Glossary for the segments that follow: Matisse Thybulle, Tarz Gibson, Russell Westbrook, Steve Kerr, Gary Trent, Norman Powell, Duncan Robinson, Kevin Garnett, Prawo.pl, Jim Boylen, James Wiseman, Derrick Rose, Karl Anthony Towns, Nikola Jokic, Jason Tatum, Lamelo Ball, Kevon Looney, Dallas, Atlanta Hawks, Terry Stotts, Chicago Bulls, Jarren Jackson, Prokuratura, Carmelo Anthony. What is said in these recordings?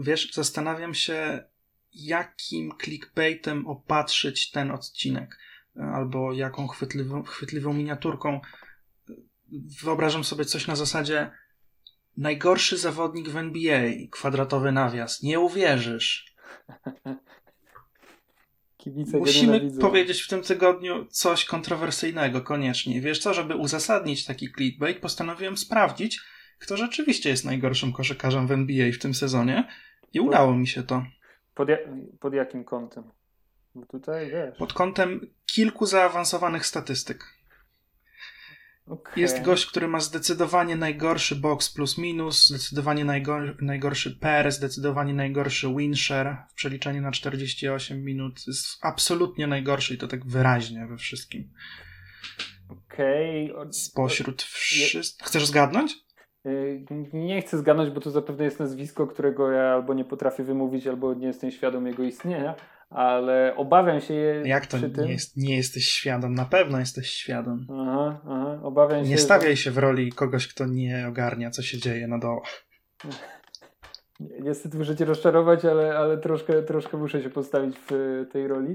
Wiesz, zastanawiam się, jakim clickbaitem opatrzyć ten odcinek, albo jaką chwytliwą miniaturką. Wyobrażam sobie coś na zasadzie: najgorszy zawodnik w NBA, kwadratowy nawias, nie uwierzysz. Musimy powiedzieć w tym tygodniu coś kontrowersyjnego koniecznie. Wiesz co, żeby uzasadnić taki clickbait, postanowiłem sprawdzić, kto rzeczywiście jest najgorszym koszykarzem w NBA w tym sezonie i udało mi się to. Pod jakim kątem? Bo tutaj wiesz. Pod kątem kilku zaawansowanych statystyk. Okay. Jest gość, który ma zdecydowanie najgorszy box plus minus, zdecydowanie najgorszy per, zdecydowanie najgorszy winshare w przeliczeniu na 48 minut. Jest absolutnie najgorszy i to tak wyraźnie we wszystkim. Okej. Okay. Spośród wszystkich. Chcesz zgadnąć? Nie chcę zgadnąć, bo to zapewne jest nazwisko, którego ja albo nie potrafię wymówić, albo nie jestem świadom jego istnienia, ale obawiam się je. Jak to przy tym? Nie jesteś świadom? Na pewno jesteś świadom. Aha. Obawiam się. Nie stawiaj się w roli kogoś, kto nie ogarnia, co się dzieje na dole. Niestety muszę cię rozczarować, ale troszkę muszę się postawić w tej roli.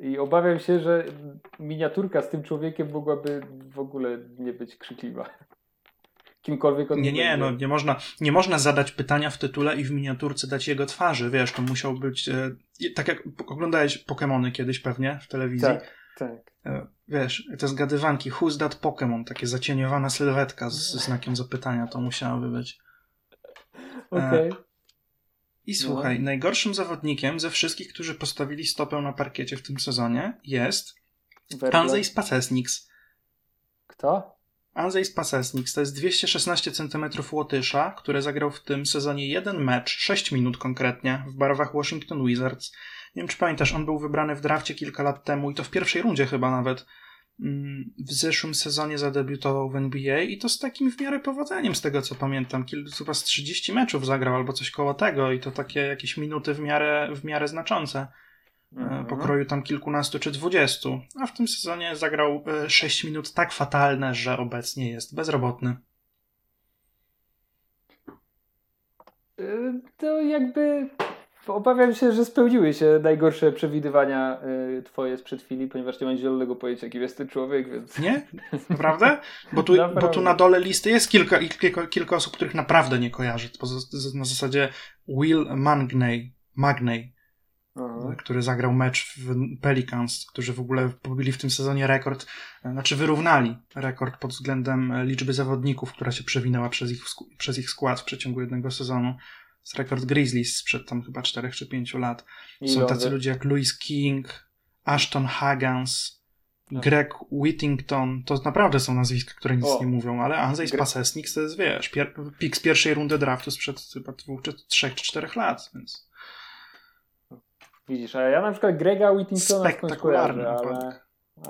I obawiam się, że miniaturka z tym człowiekiem mogłaby w ogóle nie być krzykliwa. Kimkolwiek on nie, no nie można zadać pytania w tytule i w miniaturce dać jego twarzy, wiesz, to musiał być tak jak oglądałeś Pokémony kiedyś pewnie w telewizji. Tak. Wiesz, te zgadywanki, who's that Pokémon, takie zacieniowana sylwetka ze znakiem zapytania, to musiałaby być. Okej. Okay. I słuchaj, najgorszym zawodnikiem ze wszystkich, którzy postawili stopę na parkiecie w tym sezonie jest Anžejs Pasečņiks. Kto? Anžejs Pasečņiks to jest 216 cm Łotysza, który zagrał w tym sezonie jeden mecz, 6 minut konkretnie, w barwach Washington Wizards. Nie wiem, czy pamiętasz, on był wybrany w drafcie kilka lat temu i to w pierwszej rundzie chyba nawet. W zeszłym sezonie zadebiutował w NBA i to z takim w miarę powodzeniem, z tego co pamiętam. Chyba z 30 meczów zagrał albo coś koło tego i to takie jakieś minuty w miarę znaczące. Pokroju tam kilkunastu czy 20, a w tym sezonie zagrał 6 minut tak fatalne, że obecnie jest bezrobotny. To jakby obawiam się, że spełniły się najgorsze przewidywania twoje sprzed chwili, ponieważ nie mam zielonego pojęcia, kim jest ten człowiek, więc... Nie? Naprawdę? Bo tu na dole listy jest kilka osób, których naprawdę nie kojarzę. Na zasadzie Will Magnay. Który zagrał mecz w Pelicans, którzy w ogóle pobili w tym sezonie rekord, znaczy wyrównali rekord pod względem liczby zawodników, która się przewinęła przez ich skład w przeciągu jednego sezonu. Jest rekord Grizzlies sprzed tam chyba 4 czy 5 lat. Są tacy ludzie jak Louis King, Ashton Huggins, Greg Whittington. To naprawdę są nazwiska, które nic nie mówią, ale Anžejs Pasečņiks to jest, wiesz, pik z pierwszej rundy draftu sprzed chyba 2, 3 czy 4 lat, więc... Widzisz, a ja na przykład Grega Whittingtona skądś kojarzę,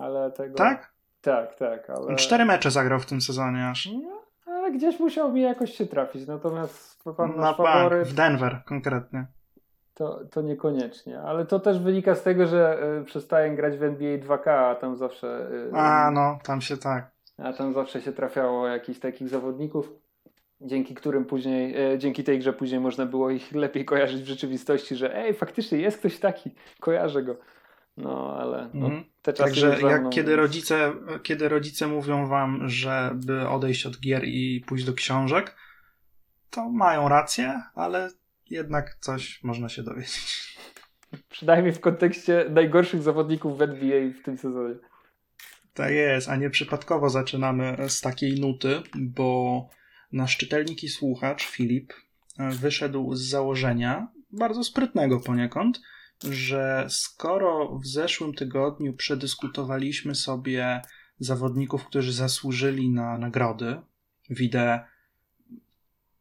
ale tego... Tak? Tak, ale... On 4 mecze zagrał w tym sezonie aż. No, ale gdzieś musiał mi jakoś się trafić, natomiast na faworyt... W Denver konkretnie. To niekoniecznie, ale to też wynika z tego, że przestałem grać w NBA 2K, a tam zawsze... A tam zawsze się trafiało jakichś takich zawodników, dzięki tej grze później można było ich lepiej kojarzyć w rzeczywistości, że faktycznie jest ktoś taki, kojarzę go. No, ale te czasy... Także kiedy rodzice mówią wam, żeby odejść od gier i pójść do książek, to mają rację, ale jednak coś można się dowiedzieć. Przynajmniej w kontekście najgorszych zawodników w NBA w tym sezonie. Tak jest, a nie przypadkowo zaczynamy z takiej nuty, bo... Nasz czytelnik i słuchacz, Filip, wyszedł z założenia, bardzo sprytnego poniekąd, że skoro w zeszłym tygodniu przedyskutowaliśmy sobie zawodników, którzy zasłużyli na nagrody,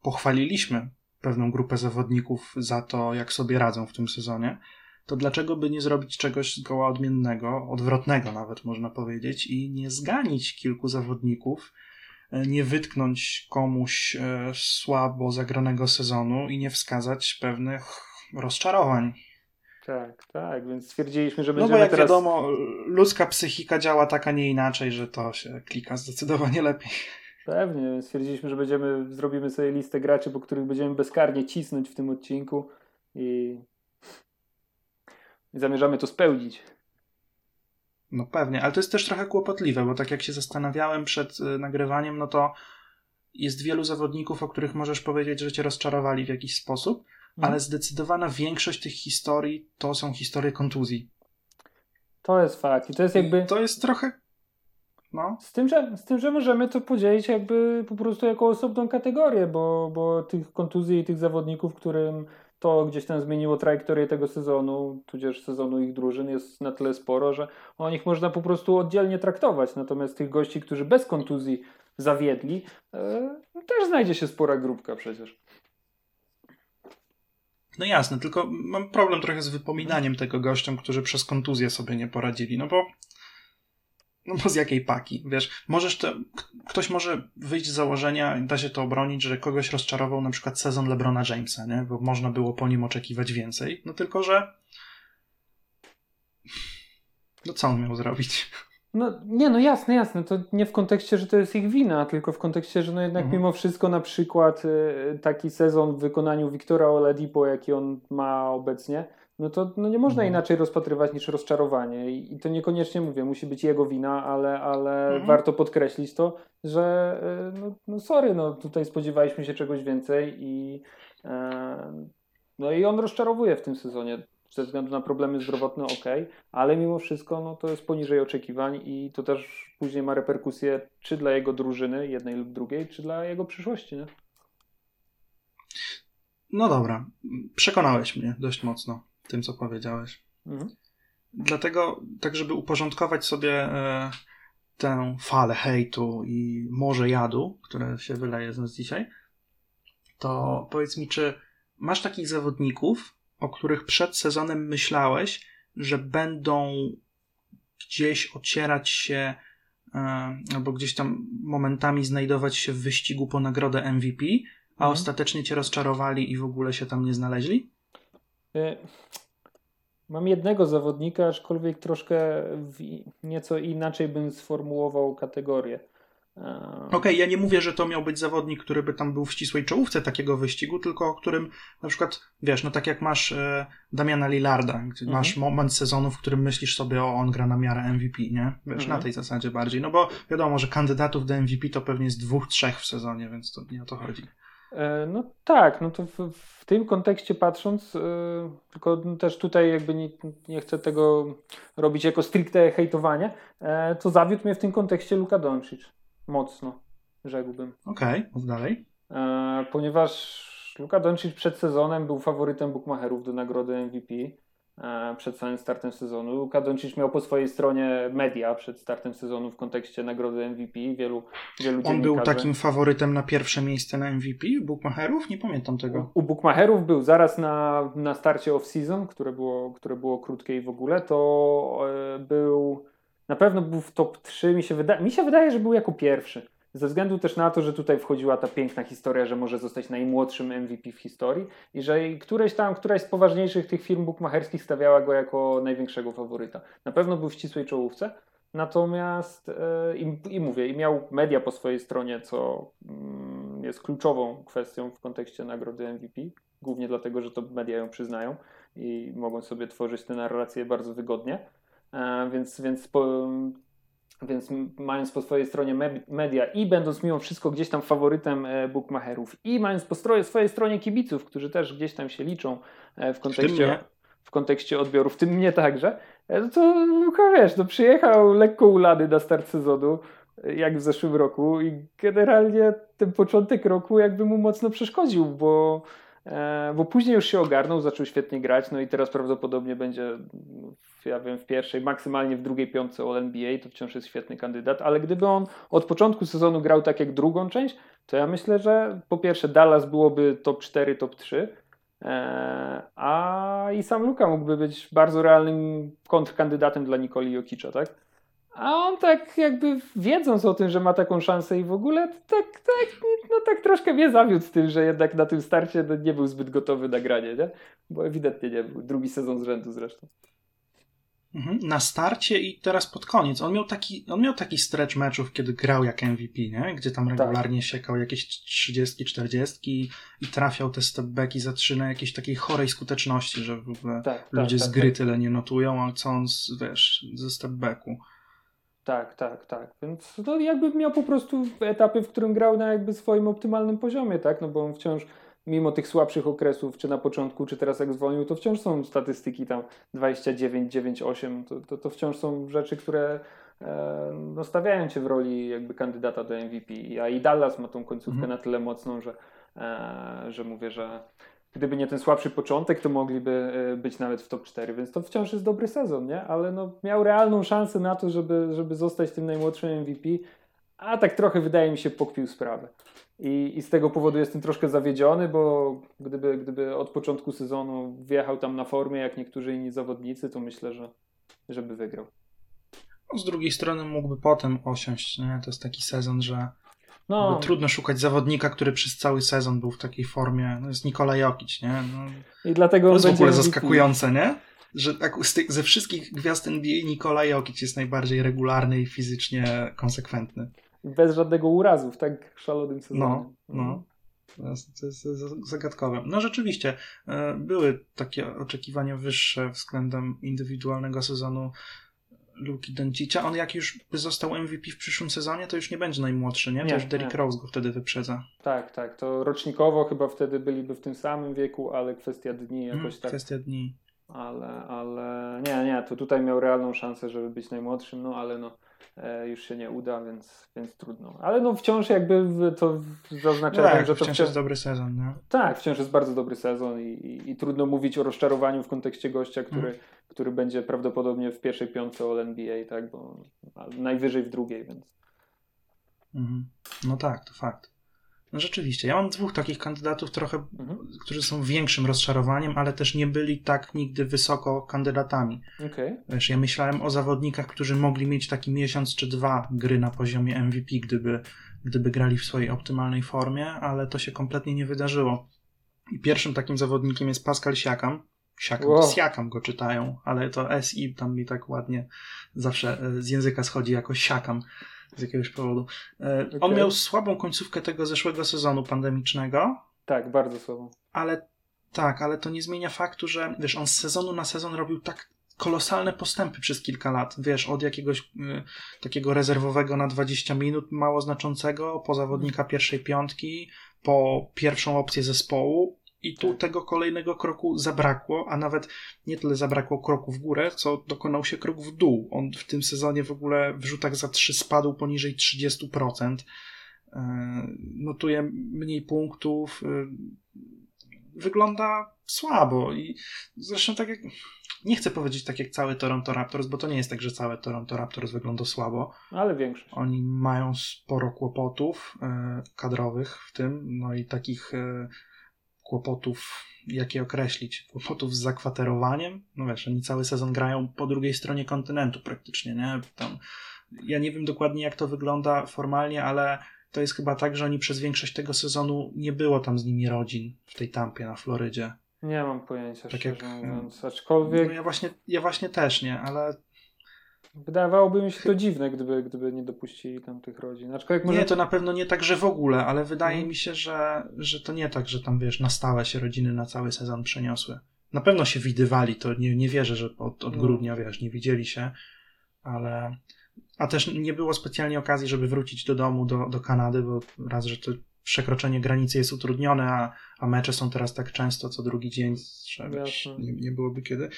pochwaliliśmy pewną grupę zawodników za to, jak sobie radzą w tym sezonie, to dlaczego by nie zrobić czegoś zgoła odmiennego, odwrotnego nawet można powiedzieć, i nie zganić kilku zawodników, nie wytknąć komuś słabo zagranego sezonu i nie wskazać pewnych rozczarowań. Tak, więc stwierdziliśmy, że będziemy teraz... No bo jak wiadomo, ludzka psychika działa tak, a nie inaczej, że to się klika zdecydowanie lepiej. Pewnie, stwierdziliśmy, że zrobimy sobie listę graczy, po których będziemy bezkarnie cisnąć w tym odcinku I zamierzamy to spełnić. No pewnie, ale to jest też trochę kłopotliwe, bo tak jak się zastanawiałem przed nagrywaniem, no to jest wielu zawodników, o których możesz powiedzieć, że cię rozczarowali w jakiś sposób, ale zdecydowana większość tych historii to są historie kontuzji. To jest fakt i to jest jakby... To jest trochę... No. Z tym, że możemy to podzielić jakby po prostu jako osobną kategorię, bo tych kontuzji i tych zawodników, którym to gdzieś tam zmieniło trajektorię tego sezonu, tudzież sezonu ich drużyn, jest na tyle sporo, że o nich można po prostu oddzielnie traktować. Natomiast tych gości, którzy bez kontuzji zawiedli, też znajdzie się spora grupka przecież. No jasne, tylko mam problem trochę z wypominaniem tego gościom, którzy przez kontuzję sobie nie poradzili, no bo z jakiej paki, wiesz, ktoś może wyjść z założenia i da się to obronić, że kogoś rozczarował na przykład sezon LeBrona Jamesa, nie? Bo można było po nim oczekiwać więcej, no tylko, że no co on miał zrobić? No jasne, to nie w kontekście, że to jest ich wina, tylko w kontekście, że no jednak mimo wszystko na przykład taki sezon w wykonaniu Wiktora Oladipo, jaki on ma obecnie, no to no nie można inaczej rozpatrywać niż rozczarowanie. I to niekoniecznie, mówię, musi być jego wina, ale warto podkreślić to, że tutaj spodziewaliśmy się czegoś więcej i on rozczarowuje w tym sezonie. Ze względu na problemy zdrowotne, okej, ale mimo wszystko to jest poniżej oczekiwań i to też później ma reperkusje czy dla jego drużyny, jednej lub drugiej, czy dla jego przyszłości, nie? No dobra, przekonałeś mnie dość mocno tym, co powiedziałeś. Dlatego, tak żeby uporządkować sobie tę falę hejtu i morze jadu, które się wyleje z nas dzisiaj, to powiedz mi, czy masz takich zawodników, o których przed sezonem myślałeś, że będą gdzieś ocierać się albo gdzieś tam momentami znajdować się w wyścigu po nagrodę MVP, a ostatecznie cię rozczarowali i w ogóle się tam nie znaleźli? Mam jednego zawodnika, aczkolwiek troszkę nieco inaczej bym sformułował kategorię. Okej, ja nie mówię, że to miał być zawodnik, który by tam był w ścisłej czołówce takiego wyścigu, tylko o którym na przykład, wiesz, tak jak masz Damiana Lillarda, gdzie masz moment sezonu, w którym myślisz sobie, on gra na miarę MVP, nie? Wiesz, na tej zasadzie bardziej, bo wiadomo, że kandydatów do MVP to pewnie jest 2-3 w sezonie, więc to nie o to chodzi. No tak, to w tym kontekście patrząc, tylko też tutaj jakby nie chcę tego robić jako stricte hejtowanie, to zawiódł mnie w tym kontekście Luka Doncic. Mocno, rzekłbym. Okej, mów dalej. Ponieważ Luka Doncic przed sezonem był faworytem bukmacherów do nagrody MVP przed samym startem sezonu. Luka Doncic miał po swojej stronie media przed startem sezonu w kontekście nagrody MVP. Wielu dziennikarzy. On był takim faworytem na pierwsze miejsce na MVP bukmacherów? Nie pamiętam tego. U bukmacherów był zaraz na starcie off-season, które było krótkie i w ogóle, to był... Na pewno był w top 3, mi się wydaje, że był jako pierwszy. Ze względu też na to, że tutaj wchodziła ta piękna historia, że może zostać najmłodszym MVP w historii i że któraś z poważniejszych tych firm bukmacherskich stawiała go jako największego faworyta. Na pewno był w ścisłej czołówce, natomiast i miał media po swojej stronie, co jest kluczową kwestią w kontekście nagrody MVP, głównie dlatego, że to media ją przyznają i mogą sobie tworzyć te narracje bardzo wygodnie. Więc mając po swojej stronie media i będąc mimo wszystko gdzieś tam faworytem bukmacherów i mając po swojej stronie kibiców, którzy też gdzieś tam się liczą w kontekście odbiorów, w tym mnie także, to Luka, przyjechał lekko ulany na start sezonu, jak w zeszłym roku i generalnie ten początek roku jakby mu mocno przeszkodził, bo później już się ogarnął, zaczął świetnie grać, i teraz prawdopodobnie będzie, ja wiem, w pierwszej, maksymalnie w drugiej piątce All-NBA, to wciąż jest świetny kandydat, ale gdyby on od początku sezonu grał tak jak drugą część, to ja myślę, że po pierwsze Dallas byłoby top 4, top 3, a i sam Luka mógłby być bardzo realnym kontrkandydatem dla Nikoli Jokicza, tak? A on tak jakby wiedząc o tym, że ma taką szansę i w ogóle, tak troszkę mnie zawiódł z tym, że jednak na tym starcie nie był zbyt gotowy na granie, nie? Bo ewidentnie nie był. Drugi sezon z rzędu zresztą. Na starcie i teraz pod koniec. On miał taki stretch meczów, kiedy grał jak MVP, nie? Gdzie tam regularnie siekał jakieś 30-40 i trafiał te stepbacki za trzy na jakiejś takiej chorej skuteczności, że w ogóle ludzie z gry tyle nie notują, a co on ze stepbacku. Tak. Więc to jakby miał po prostu etapy, w którym grał na jakby swoim optymalnym poziomie, tak? No bo on wciąż mimo tych słabszych okresów, czy na początku, czy teraz jak zwolnił, to wciąż są statystyki tam 29, 9, 8. To wciąż są rzeczy, które stawiają cię w roli jakby kandydata do MVP. A i Dallas ma tą końcówkę na tyle mocną, że mówię, że gdyby nie ten słabszy początek, to mogliby być nawet w top 4, więc to wciąż jest dobry sezon, nie? Ale no, miał realną szansę na to, żeby zostać tym najmłodszym MVP, a tak trochę wydaje mi się pokpił sprawę. I z tego powodu jestem troszkę zawiedziony, bo gdyby od początku sezonu wjechał tam na formie jak niektórzy inni zawodnicy, to myślę, że by wygrał. No, z drugiej strony mógłby potem osiąść, nie? To jest taki sezon, że no, trudno szukać zawodnika, który przez cały sezon był w takiej formie. No, jest Nikola Jokic, nie? No, i dlatego to jest w ogóle zaskakujące, nie? Że tak ze wszystkich gwiazd NBA Nikola Jokic jest najbardziej regularny i fizycznie konsekwentny. Bez żadnego urazu w tak szalonym sezonie. No. To jest zagadkowe. No rzeczywiście, były takie oczekiwania wyższe względem indywidualnego sezonu Luki Doncicza. On jak już został MVP w przyszłym sezonie, to już nie będzie najmłodszy, nie? To już Derrick Rose go wtedy wyprzedza. Tak. To rocznikowo chyba wtedy byliby w tym samym wieku, ale kwestia dni jakoś tak. Kwestia dni. Ale nie, to tutaj miał realną szansę, żeby być najmłodszym, już się nie uda, więc trudno. Ale no wciąż jakby to zaznaczałem, że to wciąż jest dobry sezon. Nie? Tak, wciąż jest bardzo dobry sezon i trudno mówić o rozczarowaniu w kontekście gościa, który będzie prawdopodobnie w pierwszej piątce All-NBA, tak, bo najwyżej w drugiej, więc. No tak, to fakt. No rzeczywiście, ja mam dwóch takich kandydatów trochę, którzy są większym rozczarowaniem, ale też nie byli tak nigdy wysoko kandydatami. Okay. Wiesz, ja myślałem o zawodnikach, którzy mogli mieć taki miesiąc czy dwa gry na poziomie MVP, gdyby grali w swojej optymalnej formie, ale to się kompletnie nie wydarzyło. I pierwszym takim zawodnikiem jest Pascal Siakam. Siakam go czytają, ale to SI tam mi tak ładnie zawsze z języka schodzi jako Siakam. Z jakiegoś powodu. On miał słabą końcówkę tego zeszłego sezonu pandemicznego. Tak, bardzo słabą. Ale to nie zmienia faktu, że wiesz, on z sezonu na sezon robił tak kolosalne postępy przez kilka lat. Wiesz, od jakiegoś takiego rezerwowego na 20 minut mało znaczącego, po zawodnika pierwszej piątki, po pierwszą opcję zespołu i tu tego kolejnego kroku zabrakło, a nawet nie tyle zabrakło kroku w górę, co dokonał się krok w dół. On w tym sezonie w ogóle w rzutach za 3 spadł poniżej 30%. Notuje mniej punktów. Wygląda słabo i zresztą tak jak... Nie chcę powiedzieć tak jak cały Toronto Raptors, bo to nie jest tak, że całe Toronto Raptors wygląda słabo. Ale większość. Oni mają sporo kłopotów kadrowych w tym, no i takich... kłopotów, jak je określić, kłopotów z zakwaterowaniem. No wiesz, oni cały sezon grają po drugiej stronie kontynentu praktycznie, nie? Tam, ja nie wiem dokładnie, jak to wygląda formalnie, ale to jest chyba tak, że oni przez większość tego sezonu nie było tam z nimi rodzin w tej Tampie na Florydzie. Nie mam pojęcia, tak szczerze mówiąc, aczkolwiek... No ja właśnie też nie, ale... Wydawałoby mi się to dziwne, gdyby nie dopuścili tam tych rodzin. Aczkolwiek może... Nie, to na pewno nie tak, że w ogóle, ale wydaje mi się, że to nie tak, że tam wiesz, na stałe się rodziny na cały sezon przeniosły. Na pewno się widywali, to nie wierzę, że od grudnia, wiesz, nie widzieli się, ale... A też nie było specjalnie okazji, żeby wrócić do domu, do Kanady, bo raz, że to przekroczenie granicy jest utrudnione, a mecze są teraz tak często co drugi dzień, że nie byłoby kiedy.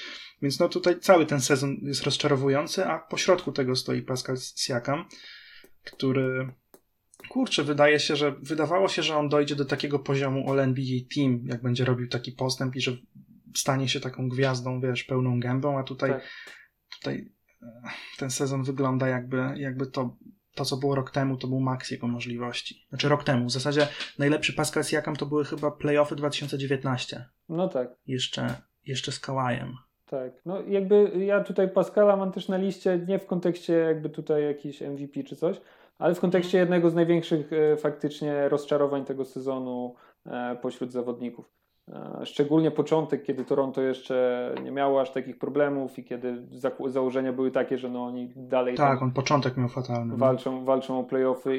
Więc no tutaj cały ten sezon jest rozczarowujący, a pośrodku tego stoi Pascal Siakam, który wydawało się, że on dojdzie do takiego poziomu All-NBA Team, jak będzie robił taki postęp i że stanie się taką gwiazdą, wiesz, pełną gębą, a tutaj ten sezon wygląda jakby to, co było rok temu, to był maks jego możliwości. Znaczy rok temu. W zasadzie najlepszy Pascal Siakam to były chyba play-offy 2019. No tak. Jeszcze z Kałajem. Tak. No jakby ja tutaj Pascala mam też na liście nie w kontekście jakby tutaj jakiś MVP czy coś, ale w kontekście jednego z największych faktycznie rozczarowań tego sezonu pośród zawodników. Szczególnie początek, kiedy Toronto jeszcze nie miało aż takich problemów i kiedy założenia były takie, że no oni dalej... Tak, on początek miał fatalny. Walczą o play-offy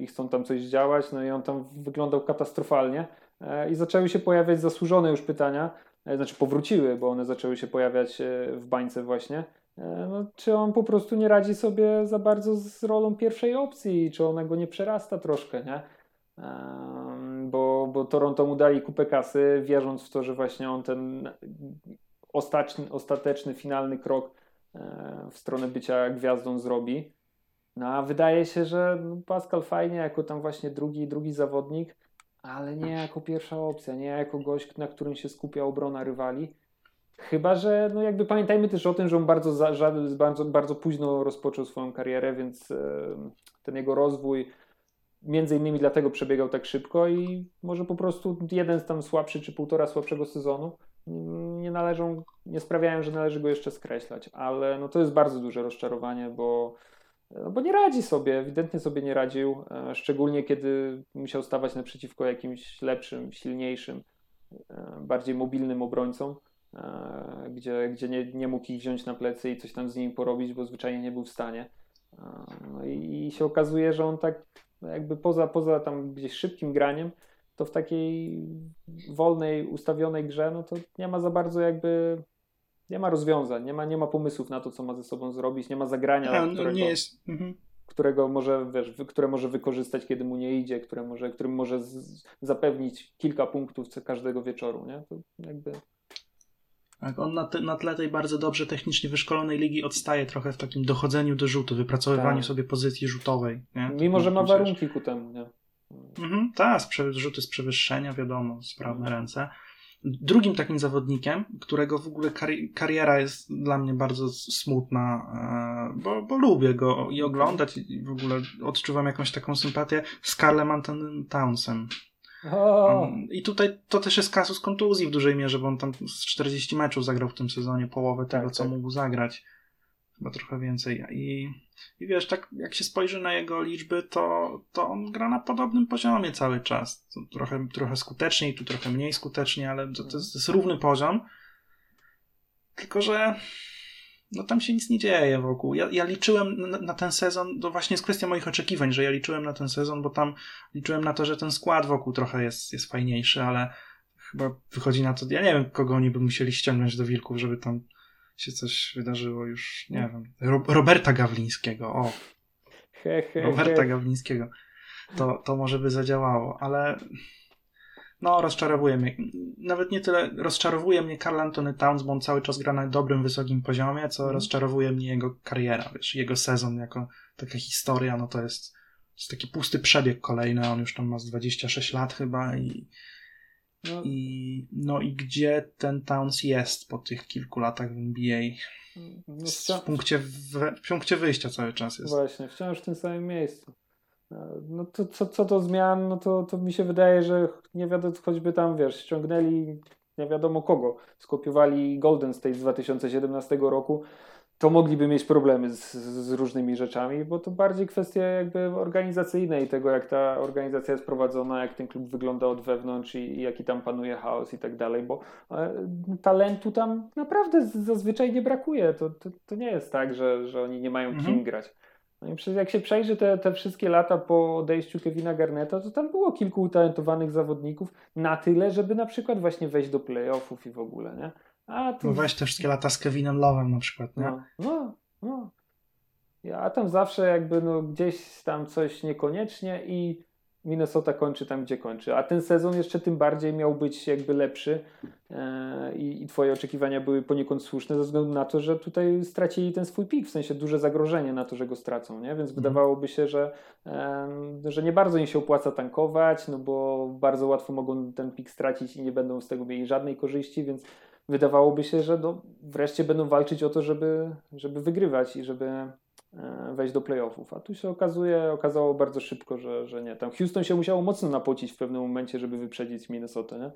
i chcą tam coś działać, no i on tam wyglądał katastrofalnie i zaczęły się pojawiać zasłużone już pytania, znaczy powróciły, bo one zaczęły się pojawiać w bańce właśnie. No, czy on po prostu nie radzi sobie za bardzo z rolą pierwszej opcji, czy ona go nie przerasta troszkę, nie? Bo Toronto mu dali kupę kasy, wierząc w to, że właśnie on ten ostateczny, finalny krok w stronę bycia gwiazdą zrobi. No a wydaje się, że Pascal fajnie jako tam właśnie drugi zawodnik, ale nie jako pierwsza opcja, nie jako gość, na którym się skupia obrona rywali. Chyba że, no jakby pamiętajmy też o tym, że on bardzo późno rozpoczął swoją karierę, więc ten jego rozwój między innymi dlatego przebiegał tak szybko i może po prostu jeden z tam słabszy czy półtora słabszego sezonu nie sprawiają, że należy go jeszcze skreślać, ale no to jest bardzo duże rozczarowanie, bo nie radzi sobie, ewidentnie sobie nie radził, szczególnie kiedy musiał stawać naprzeciwko jakimś lepszym, silniejszym, bardziej mobilnym obrońcom, gdzie nie mógł ich wziąć na plecy i coś tam z nimi porobić, bo zwyczajnie nie był w stanie. No i się okazuje, że on tak jakby poza tam gdzieś szybkim graniem, to w takiej wolnej, ustawionej grze, no to nie ma za bardzo jakby, nie ma rozwiązań, nie ma pomysłów na to, co ma ze sobą zrobić, nie ma zagrania, które może wykorzystać, kiedy mu nie idzie, którym może zapewnić kilka punktów każdego wieczoru, nie? To jakby... Tak, on na tle tej bardzo dobrze technicznie wyszkolonej ligi odstaje trochę w takim dochodzeniu do rzutu, wypracowywaniu sobie pozycji rzutowej. Nie? Mimo, że ma warunki ku temu. Nie? Tak, rzuty z przewyższenia, wiadomo, sprawne ręce. Drugim takim zawodnikiem, którego w ogóle kariera jest dla mnie bardzo smutna, bo lubię go i oglądać i w ogóle odczuwam jakąś taką sympatię z Karlem Antonym Townsem. I tutaj to też jest kasus kontuzji w dużej mierze, bo on tam z 40 meczów zagrał w tym sezonie, połowę tego, co mógł zagrać. Chyba trochę więcej. I wiesz, tak jak się spojrzy na jego liczby, to on gra na podobnym poziomie cały czas. Trochę skuteczniej, tu trochę mniej skutecznie, ale to jest równy poziom. Tylko że no tam się nic nie dzieje wokół. Ja liczyłem na ten sezon, to właśnie jest kwestia moich oczekiwań, że ja liczyłem na ten sezon, bo tam liczyłem na to, że ten skład wokół trochę jest fajniejszy, ale chyba wychodzi na to, ja nie wiem, kogo oni by musieli ściągnąć do Wilków, żeby tam się coś wydarzyło już, nie wiem, Roberta Gawlińskiego, Gawlińskiego, to może by zadziałało, ale... No, rozczarowuje mnie. Nawet nie tyle rozczarowuje mnie Karl Anthony Towns, bo on cały czas gra na dobrym, wysokim poziomie, co rozczarowuje mnie jego kariera, wiesz, jego sezon jako taka historia, no to jest taki pusty przebieg kolejny, on już tam ma z 26 lat chyba i gdzie ten Towns jest po tych kilku latach w NBA? W punkcie wyjścia cały czas jest. Właśnie, wciąż w tym samym miejscu. No to co do zmian, no to mi się wydaje, że nie wiadomo, choćby tam, wiesz, ściągnęli nie wiadomo kogo, skopiowali Golden State z 2017 roku, to mogliby mieć problemy z różnymi rzeczami, bo to bardziej kwestie jakby organizacyjne i tego, jak ta organizacja jest prowadzona, jak ten klub wygląda od wewnątrz i jaki tam panuje chaos i tak dalej, bo talentu tam naprawdę zazwyczaj nie brakuje, to nie jest tak, że oni nie mają kim grać. No i jak się przejrzy te wszystkie lata po odejściu Kevina Garneta, to tam było kilku utalentowanych zawodników na tyle, żeby na przykład właśnie wejść do playoffów i w ogóle, nie? A tu... No weź te wszystkie lata z Kevinem Lowem na przykład, nie? No. A tam zawsze jakby no gdzieś tam coś niekoniecznie i Minnesota kończy tam, gdzie kończy. A ten sezon jeszcze tym bardziej miał być jakby lepszy i twoje oczekiwania były poniekąd słuszne ze względu na to, że tutaj stracili ten swój pik, w sensie duże zagrożenie na to, że go stracą, nie? Więc wydawałoby się, że nie bardzo im się opłaca tankować, no bo bardzo łatwo mogą ten pik stracić i nie będą z tego mieli żadnej korzyści, więc wydawałoby się, że no, wreszcie będą walczyć o to, żeby wygrywać i żeby... wejść do playoffów, a tu się okazało bardzo szybko, że nie. Tam Houston się musiało mocno napocić w pewnym momencie, żeby wyprzedzić Minnesotę, nie?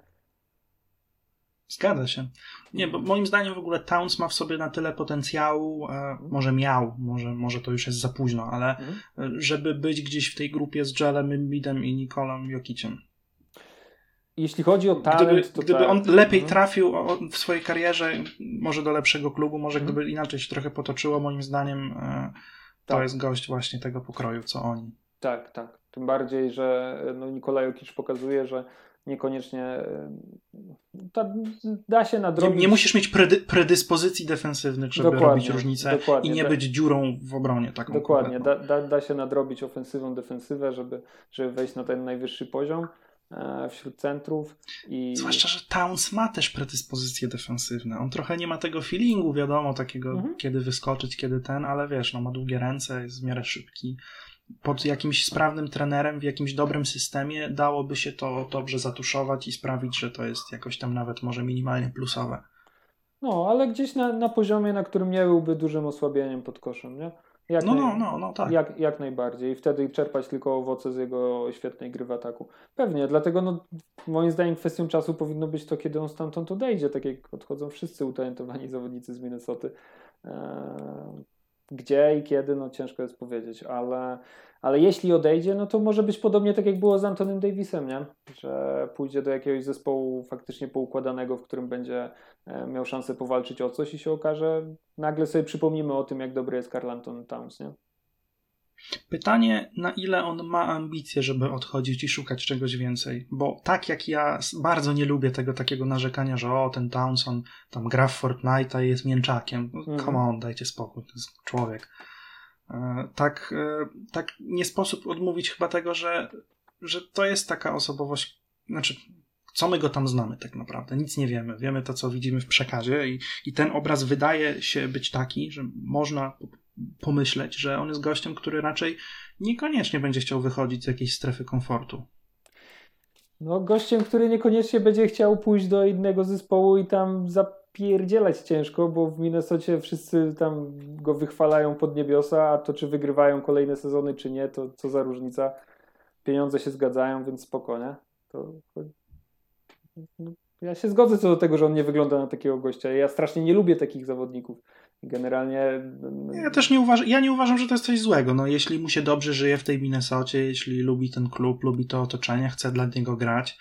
Zgadza się. Nie, bo moim zdaniem w ogóle Towns ma w sobie na tyle potencjału, może to już jest za późno, ale żeby być gdzieś w tej grupie z Jalem Embiidem i Nikolą Jokiciem. Jeśli chodzi o talent... Gdyby on lepiej trafił w swojej karierze, może do lepszego klubu, może gdyby inaczej się trochę potoczyło, moim zdaniem to jest gość właśnie tego pokroju, co oni. Tak, tak. Tym bardziej, że Nikola Jokic pokazuje, że niekoniecznie da się nadrobić. Nie musisz mieć predyspozycji defensywnych, żeby robić różnicę i nie być dziurą w obronie. Taką dokładnie. Da się nadrobić ofensywą defensywę, żeby wejść na ten najwyższy poziom wśród centrów. Zwłaszcza, że Towns ma też predyspozycje defensywne. On trochę nie ma tego feelingu, wiadomo, takiego kiedy wyskoczyć, kiedy ten, ale wiesz, no ma długie ręce, jest w miarę szybki. Pod jakimś sprawnym trenerem w jakimś dobrym systemie dałoby się to dobrze zatuszować i sprawić, że to jest jakoś tam nawet może minimalnie plusowe. No, ale gdzieś na poziomie, na którym nie byłby dużym osłabieniem pod koszem, nie? Tak. Jak najbardziej. I wtedy czerpać tylko owoce z jego świetnej gry w ataku. Pewnie, dlatego moim zdaniem kwestią czasu powinno być to, kiedy on stamtąd odejdzie, tak jak odchodzą wszyscy utalentowani zawodnicy z Minnesoty. Gdzie i kiedy, ciężko jest powiedzieć, ale jeśli odejdzie, to może być podobnie tak jak było z Antonym Davisem, nie? Że pójdzie do jakiegoś zespołu faktycznie poukładanego, w którym będzie miał szansę powalczyć o coś i się okaże, nagle sobie przypomnimy o tym, jak dobry jest Karl Anthony Towns, nie? Pytanie, na ile on ma ambicje, żeby odchodzić i szukać czegoś więcej, bo tak jak ja bardzo nie lubię tego takiego narzekania, że ten Towns, on tam gra w Fortnite'a i jest mięczakiem, come on, dajcie spokój, to jest człowiek. Tak nie sposób odmówić chyba tego, że to jest taka osobowość, co my go tam znamy tak naprawdę, nic nie wiemy, wiemy to, co widzimy w przekazie i ten obraz wydaje się być taki, że można pomyśleć, że on jest gościem, który raczej niekoniecznie będzie chciał wychodzić z jakiejś strefy komfortu. Gościem, który niekoniecznie będzie chciał pójść do innego zespołu i tam zapierdzielać ciężko, bo w Minnesocie wszyscy tam go wychwalają pod niebiosa, a to czy wygrywają kolejne sezony, czy nie, to co za różnica. Pieniądze się zgadzają, więc spoko, nie? Ja się zgodzę co do tego, że on nie wygląda na takiego gościa. Ja strasznie nie lubię takich zawodników. Generalnie... Ja nie uważam, że to jest coś złego. Jeśli mu się dobrze żyje w tej Minnesocie, jeśli lubi ten klub, lubi to otoczenie, chce dla niego grać,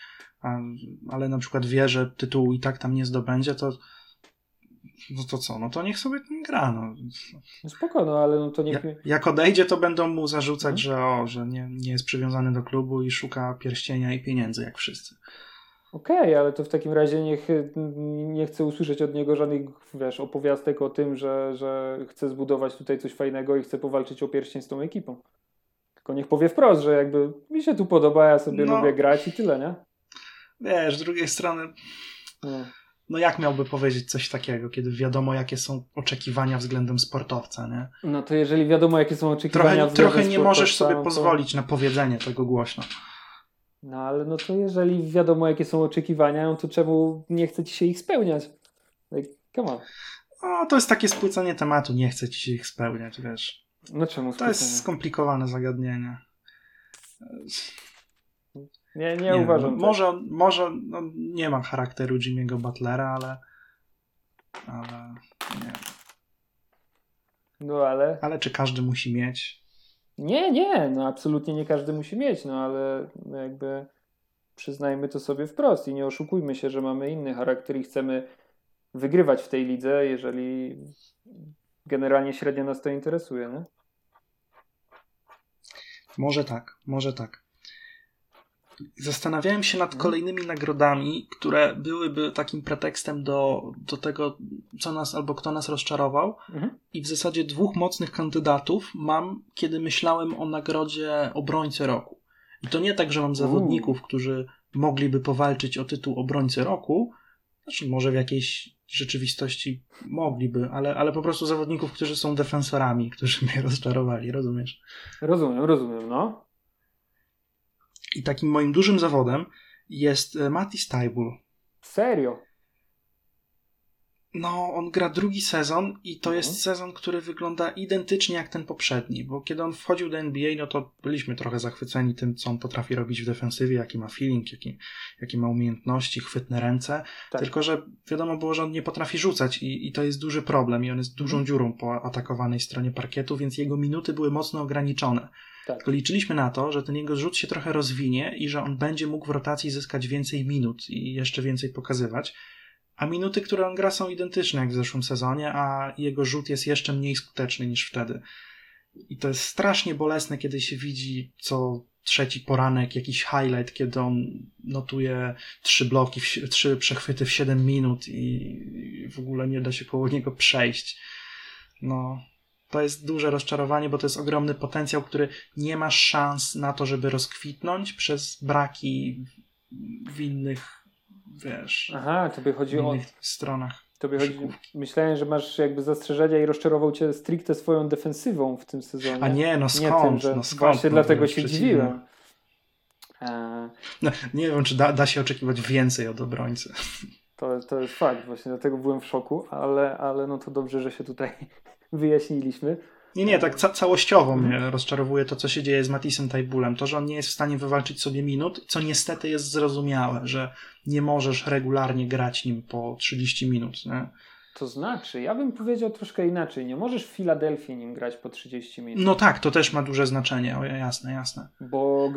ale na przykład wie, że tytułu i tak tam nie zdobędzie, to co? To niech sobie gra. Spoko, ale to niech... Jak odejdzie, to będą mu zarzucać, że nie jest przywiązany do klubu i szuka pierścienia i pieniędzy, jak wszyscy. Okej, ale to w takim razie nie chcę usłyszeć od niego żadnych, opowiastek o tym, że chce zbudować tutaj coś fajnego i chce powalczyć o pierścień z tą ekipą. Tylko niech powie wprost, że jakby mi się tu podoba, ja sobie lubię grać i tyle, nie? Wiesz, z drugiej strony, jak miałby powiedzieć coś takiego, kiedy wiadomo, jakie są oczekiwania względem sportowca, nie? To jeżeli wiadomo, jakie są oczekiwania względem sportowca... Trochę nie możesz sobie pozwolić na powiedzenie tego głośno. Ale to jeżeli wiadomo, jakie są oczekiwania, to czemu nie chce ci się ich spełniać? Come on. To jest takie spłycanie tematu, nie chce ci się ich spełniać, wiesz. Czemu spłycenie? To jest skomplikowane zagadnienie. Nie uważam. Może nie ma charakteru Jimmy'ego Butlera, ale nie. Ale czy każdy musi mieć? Nie, absolutnie nie każdy musi mieć, ale jakby przyznajmy to sobie wprost i nie oszukujmy się, że mamy inny charakter i chcemy wygrywać w tej lidze, jeżeli generalnie średnio nas to interesuje, nie? Może tak. Zastanawiałem się nad kolejnymi nagrodami, które byłyby takim pretekstem do tego, co nas albo kto nas rozczarował. I w zasadzie dwóch mocnych kandydatów mam, kiedy myślałem o nagrodzie obrońcy roku. I to nie tak, że mam zawodników, którzy mogliby powalczyć o tytuł obrońcy roku. Może w jakiejś rzeczywistości mogliby, ale po prostu zawodników, którzy są defensorami, którzy mnie rozczarowali, rozumiesz? Rozumiem, I takim moim dużym zawodem jest Matisse Thybulle. Serio? On gra drugi sezon i to jest sezon, który wygląda identycznie jak ten poprzedni, bo kiedy on wchodził do NBA, to byliśmy trochę zachwyceni tym, co on potrafi robić w defensywie, jaki ma feeling, jakie ma umiejętności, chwytne ręce, tak. Tylko że wiadomo było, że on nie potrafi rzucać i to jest duży problem i on jest dużą dziurą po atakowanej stronie parkietu, więc jego minuty były mocno ograniczone. Tak. Liczyliśmy na to, że ten jego rzut się trochę rozwinie i że on będzie mógł w rotacji zyskać więcej minut i jeszcze więcej pokazywać, a minuty, które on gra, są identyczne jak w zeszłym sezonie, a jego rzut jest jeszcze mniej skuteczny niż wtedy. I to jest strasznie bolesne, kiedy się widzi co trzeci poranek jakiś highlight, kiedy on notuje 3 przechwyty w 7 minut i w ogóle nie da się koło niego przejść. No, to jest duże rozczarowanie, bo to jest ogromny potencjał, który nie ma szans na to, żeby rozkwitnąć przez braki w innych, wiesz, stronach. Myślałem, że masz jakby zastrzeżenia i rozczarował cię stricte swoją defensywą w tym sezonie. A nie, no skąd? Właśnie dlatego się dziwiłem. No, nie wiem, czy da się oczekiwać więcej od obrońcy. To jest fakt, właśnie dlatego byłem w szoku, ale no to dobrze, że się tutaj wyjaśniliśmy. Nie, tak całościowo mnie rozczarowuje to, co się dzieje z Matissem Thybullem. To, że on nie jest w stanie wywalczyć sobie minut, co niestety jest zrozumiałe, że nie możesz regularnie grać nim po 30 minut. Nie? To znaczy, ja bym powiedział troszkę inaczej. Nie możesz w Filadelfii nim grać po 30 minut. No tak, to też ma duże znaczenie. O, jasne.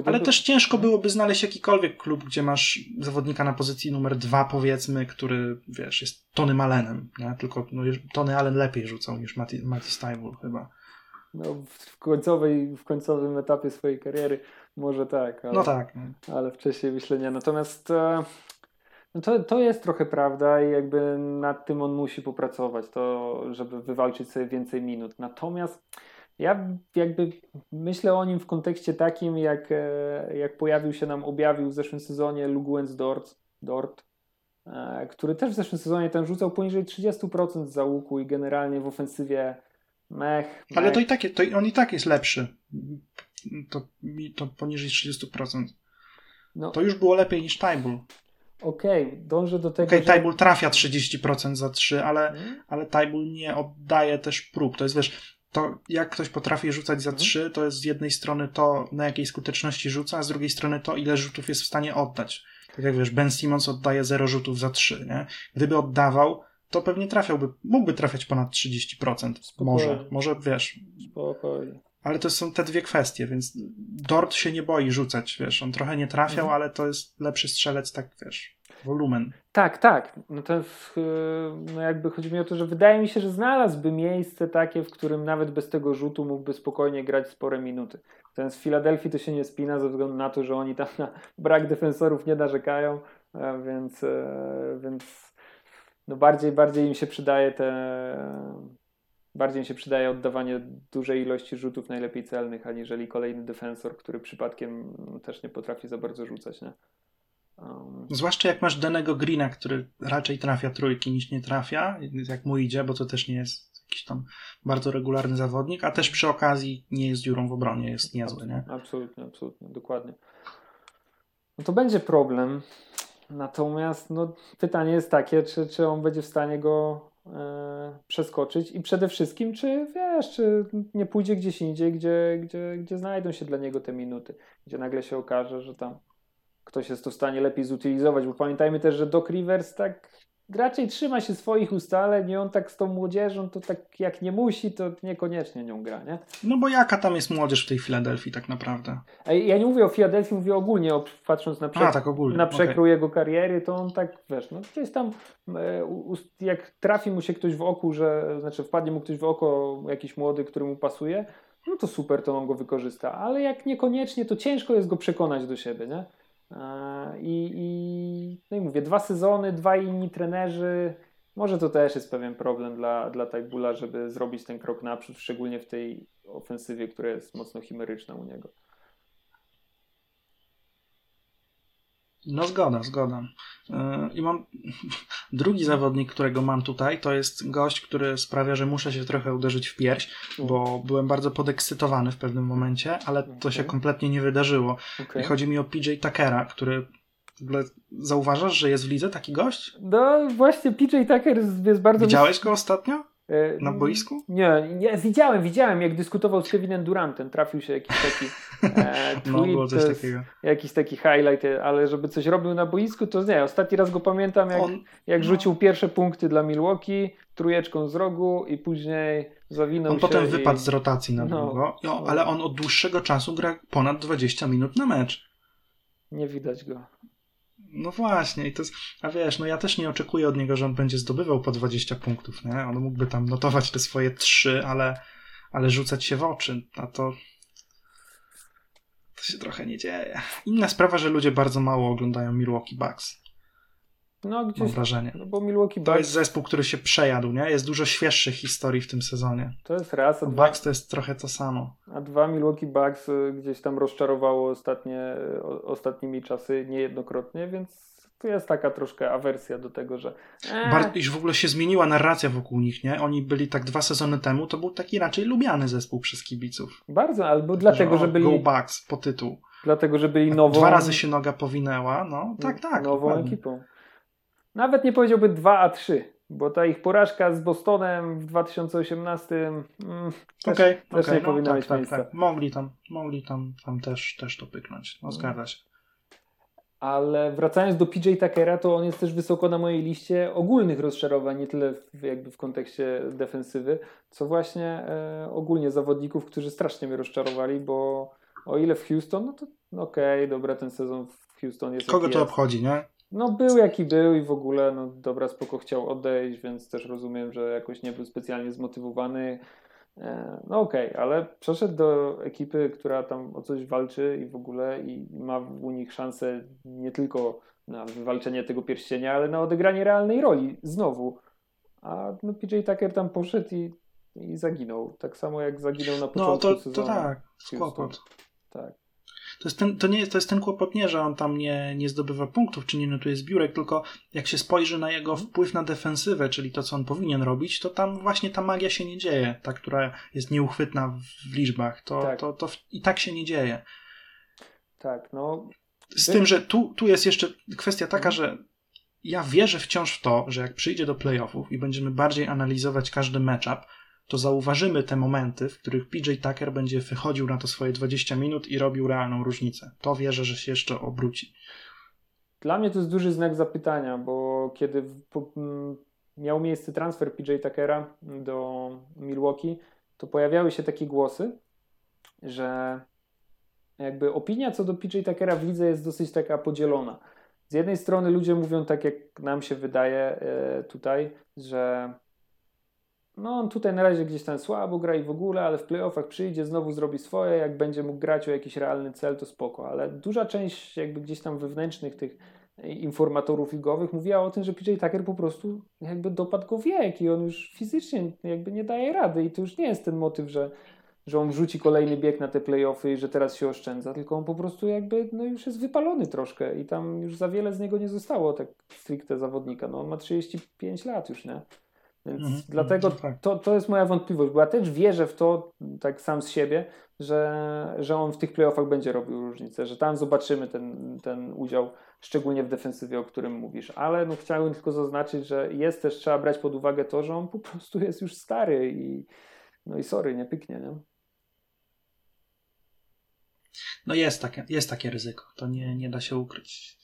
Ale też ciężko byłoby znaleźć jakikolwiek klub, gdzie masz zawodnika na pozycji numer 2, powiedzmy, który, wiesz, jest Tony Allenem. Nie? Tylko Tony Allen lepiej rzucał niż Matisse Thybulle chyba. No, w końcowym etapie swojej kariery może tak, ale wcześniej myślę nie. Natomiast to jest trochę prawda i jakby nad tym on musi popracować, to żeby wywalczyć sobie więcej minut. Natomiast ja jakby myślę o nim w kontekście takim, jak objawił w zeszłym sezonie Luguentz Dort, który też w zeszłym sezonie ten rzucał poniżej 30% z łuku i generalnie w ofensywie mech. Ale on i tak jest lepszy. To poniżej 30%. No. To już było lepiej niż Thybulle. Okej, dążę do tego. Thybulle trafia 30% za 3, ale Thybulle nie oddaje też prób. To jest, wiesz, to jak ktoś potrafi rzucać za 3, to jest z jednej strony to, na jakiej skuteczności rzuca, a z drugiej strony to, ile rzutów jest w stanie oddać. Tak jak wiesz, Ben Simmons oddaje 0 rzutów za 3, nie? Gdyby oddawał, to pewnie mógłby trafiać ponad 30%. Spokojnie. Może wiesz. Spokojnie. Ale to są te dwie kwestie, więc Dort się nie boi rzucać, wiesz. On trochę nie trafiał, ale to jest lepszy strzelec, tak wiesz, wolumen. Tak. No to jakby chodzi mi o to, że wydaje mi się, że znalazłby miejsce takie, w którym nawet bez tego rzutu mógłby spokojnie grać spore minuty. Natomiast w Filadelfii to się nie spina ze względu na to, że oni tam na brak defensorów nie narzekają, więc no bardziej im się przydaje oddawanie dużej ilości rzutów, najlepiej celnych, aniżeli kolejny defensor, który przypadkiem też nie potrafi za bardzo rzucać. Nie? Zwłaszcza jak masz Danego Greena, który raczej trafia trójki niż nie trafia, jak mu idzie, bo to też nie jest jakiś tam bardzo regularny zawodnik, a też przy okazji nie jest dziurą w obronie, jest niezły. Nie? Absolutnie, dokładnie. No to będzie problem. Natomiast pytanie jest takie, czy on będzie w stanie go przeskoczyć i przede wszystkim, czy nie pójdzie gdzieś indziej, gdzie znajdą się dla niego te minuty, gdzie nagle się okaże, że tam ktoś jest to w stanie lepiej zutylizować, bo pamiętajmy też, że Doc Rivers tak raczej trzyma się swoich ustaleń i on tak z tą młodzieżą, to tak jak nie musi, to niekoniecznie nią gra, nie? No bo jaka tam jest młodzież w tej Filadelfii tak naprawdę? A ja nie mówię o Filadelfii, mówię ogólnie, patrząc na przekrój jego kariery, to on tak, wiesz, gdzieś tam jak trafi mu się ktoś w oku, wpadnie mu ktoś w oko jakiś młody, który mu pasuje, no to super, to on go wykorzysta, ale jak niekoniecznie, to ciężko jest go przekonać do siebie, nie? I mówię, 2 sezony, 2 inni trenerzy, może to też jest pewien problem dla Thybulla, żeby zrobić ten krok naprzód, szczególnie w tej ofensywie, która jest mocno chimeryczna u niego. No zgoda. I mam drugi zawodnik, którego mam tutaj, to jest gość, który sprawia, że muszę się trochę uderzyć w pierś, bo byłem bardzo podekscytowany w pewnym momencie, ale to się kompletnie nie wydarzyło. I chodzi mi o PJ Tuckera, który w ogóle zauważasz, że jest w lidze taki gość? No właśnie PJ Tucker jest bardzo... Widziałeś go ostatnio? Na boisku? Nie, widziałem, jak dyskutował z Kevinem Durantem, trafił się jakiś taki tweet, no, coś takiego. Jakiś taki highlight, ale żeby coś robił na boisku, to nie, ostatni raz go pamiętam, jak rzucił pierwsze punkty dla Milwaukee, trójeczką z rogu i później zawinął on się. On potem wypadł z rotacji na długo, ale on od dłuższego czasu gra ponad 20 minut na mecz. Nie widać go. No właśnie, i to jest, a wiesz, no ja też nie oczekuję od niego, że on będzie zdobywał po 20 punktów, nie? On mógłby tam notować te swoje 3, ale rzucać się w oczy, a to się trochę nie dzieje. Inna sprawa, że ludzie bardzo mało oglądają Milwaukee Bucks. No gdzieś, mam wrażenie. No bo Milwaukee Bucks... To jest zespół, który się przejadł, nie? Jest dużo świeższych historii w tym sezonie. To jest raz, a Bucks to jest trochę to samo. A dwa, Milwaukee Bucks gdzieś tam rozczarowało ostatnimi czasy niejednokrotnie, więc to jest taka troszkę awersja do tego, że... Iż w ogóle się zmieniła narracja wokół nich, nie? Oni byli tak 2 sezony temu, to był taki raczej lubiany zespół przez kibiców. Bardzo, albo dlatego, że byli... Go Bucks po tytuł. Dlatego, że byli nową... 2 razy się noga powinęła, no tak. Nową dokładnie. Ekipą. Nawet nie powiedziałbym 2-3, bo ta ich porażka z Bostonem w 2018 też nie powinna mieć miejsca. Tak. Mogli tam też to pyknąć, no zgadza się. Ale wracając do PJ Tuckera, to on jest też wysoko na mojej liście ogólnych rozczarowań, nie tyle w kontekście defensywy, co właśnie ogólnie zawodników, którzy strasznie mnie rozczarowali, bo o ile w Houston, no to dobra, ten sezon w Houston jest... Kogo to obchodzi, nie? No był jaki był i w ogóle, no dobra, spoko, chciał odejść, więc też rozumiem, że jakoś nie był specjalnie zmotywowany. Ale przeszedł do ekipy, która tam o coś walczy i w ogóle i ma u nich szansę nie tylko na wywalczenie tego pierścienia, ale na odegranie realnej roli znowu. A no PJ Tucker tam poszedł i zaginął. Tak samo jak zaginął na początku sezonu. No to tak, kłopot. Tak. To jest ten kłopot, nie, że on tam nie zdobywa punktów, czy nie notuje zbiórek, tylko jak się spojrzy na jego wpływ na defensywę, czyli to, co on powinien robić, to tam właśnie ta magia się nie dzieje, ta, która jest nieuchwytna w liczbach, to i tak się nie dzieje. Tak, no. Z tym, że tu jest jeszcze kwestia taka, że ja wierzę wciąż w to, że jak przyjdzie do playoffów i będziemy bardziej analizować każdy matchup, to zauważymy te momenty, w których PJ Tucker będzie wychodził na to swoje 20 minut i robił realną różnicę. To wierzę, że się jeszcze obróci. Dla mnie to jest duży znak zapytania, bo kiedy miał miejsce transfer PJ Tuckera do Milwaukee, to pojawiały się takie głosy, że jakby opinia co do PJ Tuckera w lidze jest dosyć taka podzielona. Z jednej strony ludzie mówią tak, jak nam się wydaje tutaj, że no on tutaj na razie gdzieś tam słabo gra i w ogóle, ale w playoffach przyjdzie, znowu zrobi swoje, jak będzie mógł grać o jakiś realny cel, to spoko, ale duża część jakby gdzieś tam wewnętrznych tych informatorów ligowych mówiła o tym, że PJ Tucker po prostu jakby dopadł go wiek i on już fizycznie jakby nie daje rady i to już nie jest ten motyw, że on wrzuci kolejny bieg na te playoffy i że teraz się oszczędza, tylko on po prostu jakby już jest wypalony troszkę i tam już za wiele z niego nie zostało tak stricte zawodnika, on ma 35 lat już, nie? Więc dlatego to jest moja wątpliwość, bo ja też wierzę w to, tak sam z siebie, że on w tych playoffach będzie robił różnicę, że tam zobaczymy ten udział, szczególnie w defensywie, o którym mówisz, ale chciałem tylko zaznaczyć, że jest też, trzeba brać pod uwagę to, że on po prostu jest już stary i nie pyknie, nie? No jest takie ryzyko, to nie da się ukryć.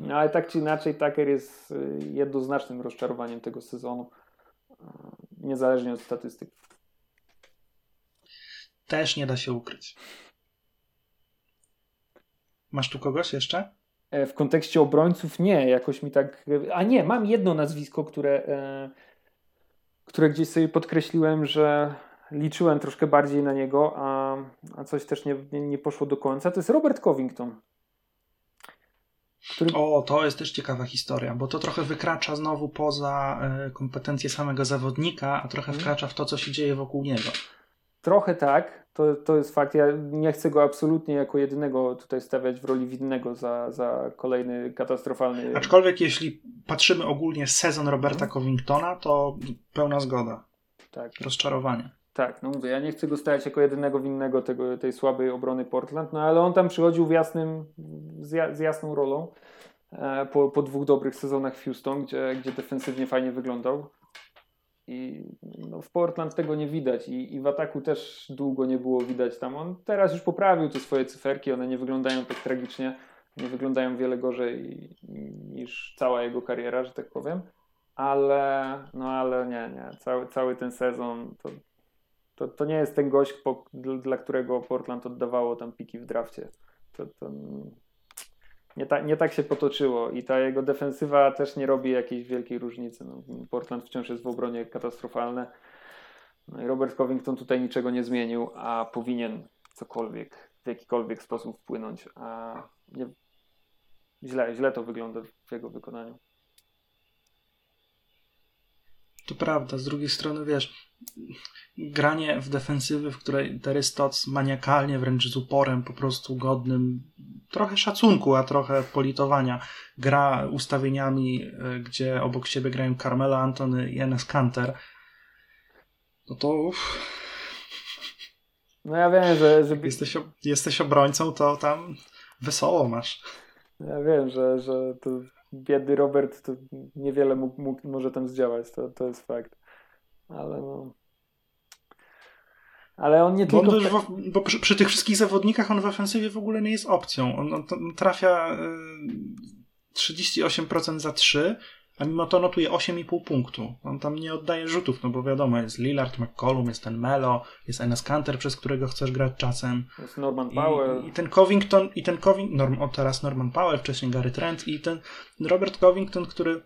No ale tak czy inaczej Tucker jest jednoznacznym rozczarowaniem tego sezonu. Niezależnie od statystyk. Też nie da się ukryć. Masz tu kogoś jeszcze? W kontekście obrońców nie, jakoś mi tak... A nie, mam jedno nazwisko, które gdzieś sobie podkreśliłem, że liczyłem troszkę bardziej na niego, a coś też nie poszło do końca. To jest Robert Covington. To jest też ciekawa historia, bo to trochę wykracza znowu poza kompetencje samego zawodnika, a trochę wkracza w to, co się dzieje wokół niego. Trochę tak, to jest fakt. Ja nie chcę go absolutnie jako jedynego tutaj stawiać w roli winnego za kolejny katastrofalny... Aczkolwiek jeśli patrzymy ogólnie sezon Roberta Covingtona, to pełna zgoda. Tak. Rozczarowanie. Tak, mówię, ja nie chcę go stawiać jako jedynego winnego tej słabej obrony Portland, ale on tam przychodził z jasną rolą po 2 dobrych sezonach w Houston, gdzie defensywnie fajnie wyglądał. I no, w Portland tego nie widać i w ataku też długo nie było widać tam. On teraz już poprawił te swoje cyferki, one nie wyglądają tak tragicznie, nie wyglądają wiele gorzej niż cała jego kariera, że tak powiem, ale nie. Cały ten sezon to nie jest ten gość, dla którego Portland oddawało tam piki w drafcie. Nie tak się potoczyło i ta jego defensywa też nie robi jakiejś wielkiej różnicy. No, Portland wciąż jest w obronie katastrofalne. No i Robert Covington tutaj niczego nie zmienił, a powinien cokolwiek, w jakikolwiek sposób wpłynąć. A nie, źle to wygląda w jego wykonaniu. To prawda, z drugiej strony wiesz, granie w defensywy, w której Terry Stotts maniakalnie, wręcz z uporem po prostu godnym trochę szacunku, a trochę politowania gra ustawieniami, gdzie obok siebie grają Carmelo Anthony i Enes Kanter, no to no ja wiem, że jesteś obrońcą, to tam wesoło masz. Ja wiem, że to biedny Robert to niewiele może tam zdziałać, to jest fakt. Ale no... Ale on nie tylko... Bo przy tych wszystkich zawodnikach on w ofensywie w ogóle nie jest opcją. On trafia 38% za 3, a mimo to notuje 8,5 punktu. On tam nie oddaje rzutów, no bo wiadomo, jest Lillard, McCollum, jest ten Melo, jest Enes Kanter, przez którego chcesz grać czasem. Jest Norman Powell. I ten Covington, teraz Norman Powell, wcześniej Gary Trent i ten Robert Covington, który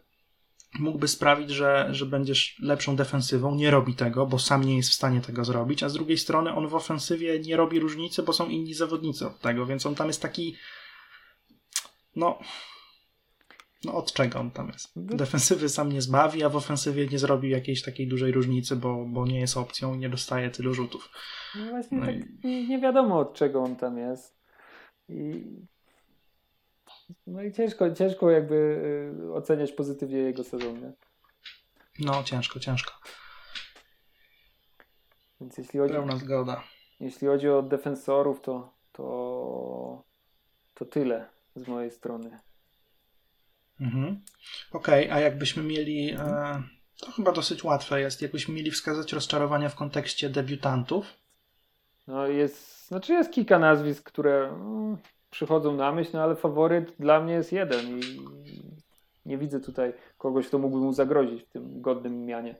mógłby sprawić, że będziesz lepszą defensywą, nie robi tego, bo sam nie jest w stanie tego zrobić, a z drugiej strony on w ofensywie nie robi różnicy, bo są inni zawodnicy od tego, więc on tam jest taki no od czego on tam jest? Defensywy sam nie zbawi, a w ofensywie nie zrobi jakiejś takiej dużej różnicy, bo nie jest opcją i nie dostaje tylu rzutów. No właśnie no tak i... nie wiadomo od czego on tam jest. No i ciężko jakby oceniać pozytywnie jego sezon, nie? No ciężko. Więc pełna zgoda. Jeśli chodzi o defensorów, to tyle z mojej strony. Mhm. Okej, a jakbyśmy mieli, to chyba dosyć łatwe jest, jakbyśmy mieli wskazać rozczarowania w kontekście debiutantów? No jest kilka nazwisk, które przychodzą na myśl, ale faworyt dla mnie jest jeden i nie widzę tutaj kogoś, kto mógłby mu zagrozić w tym godnym mianie.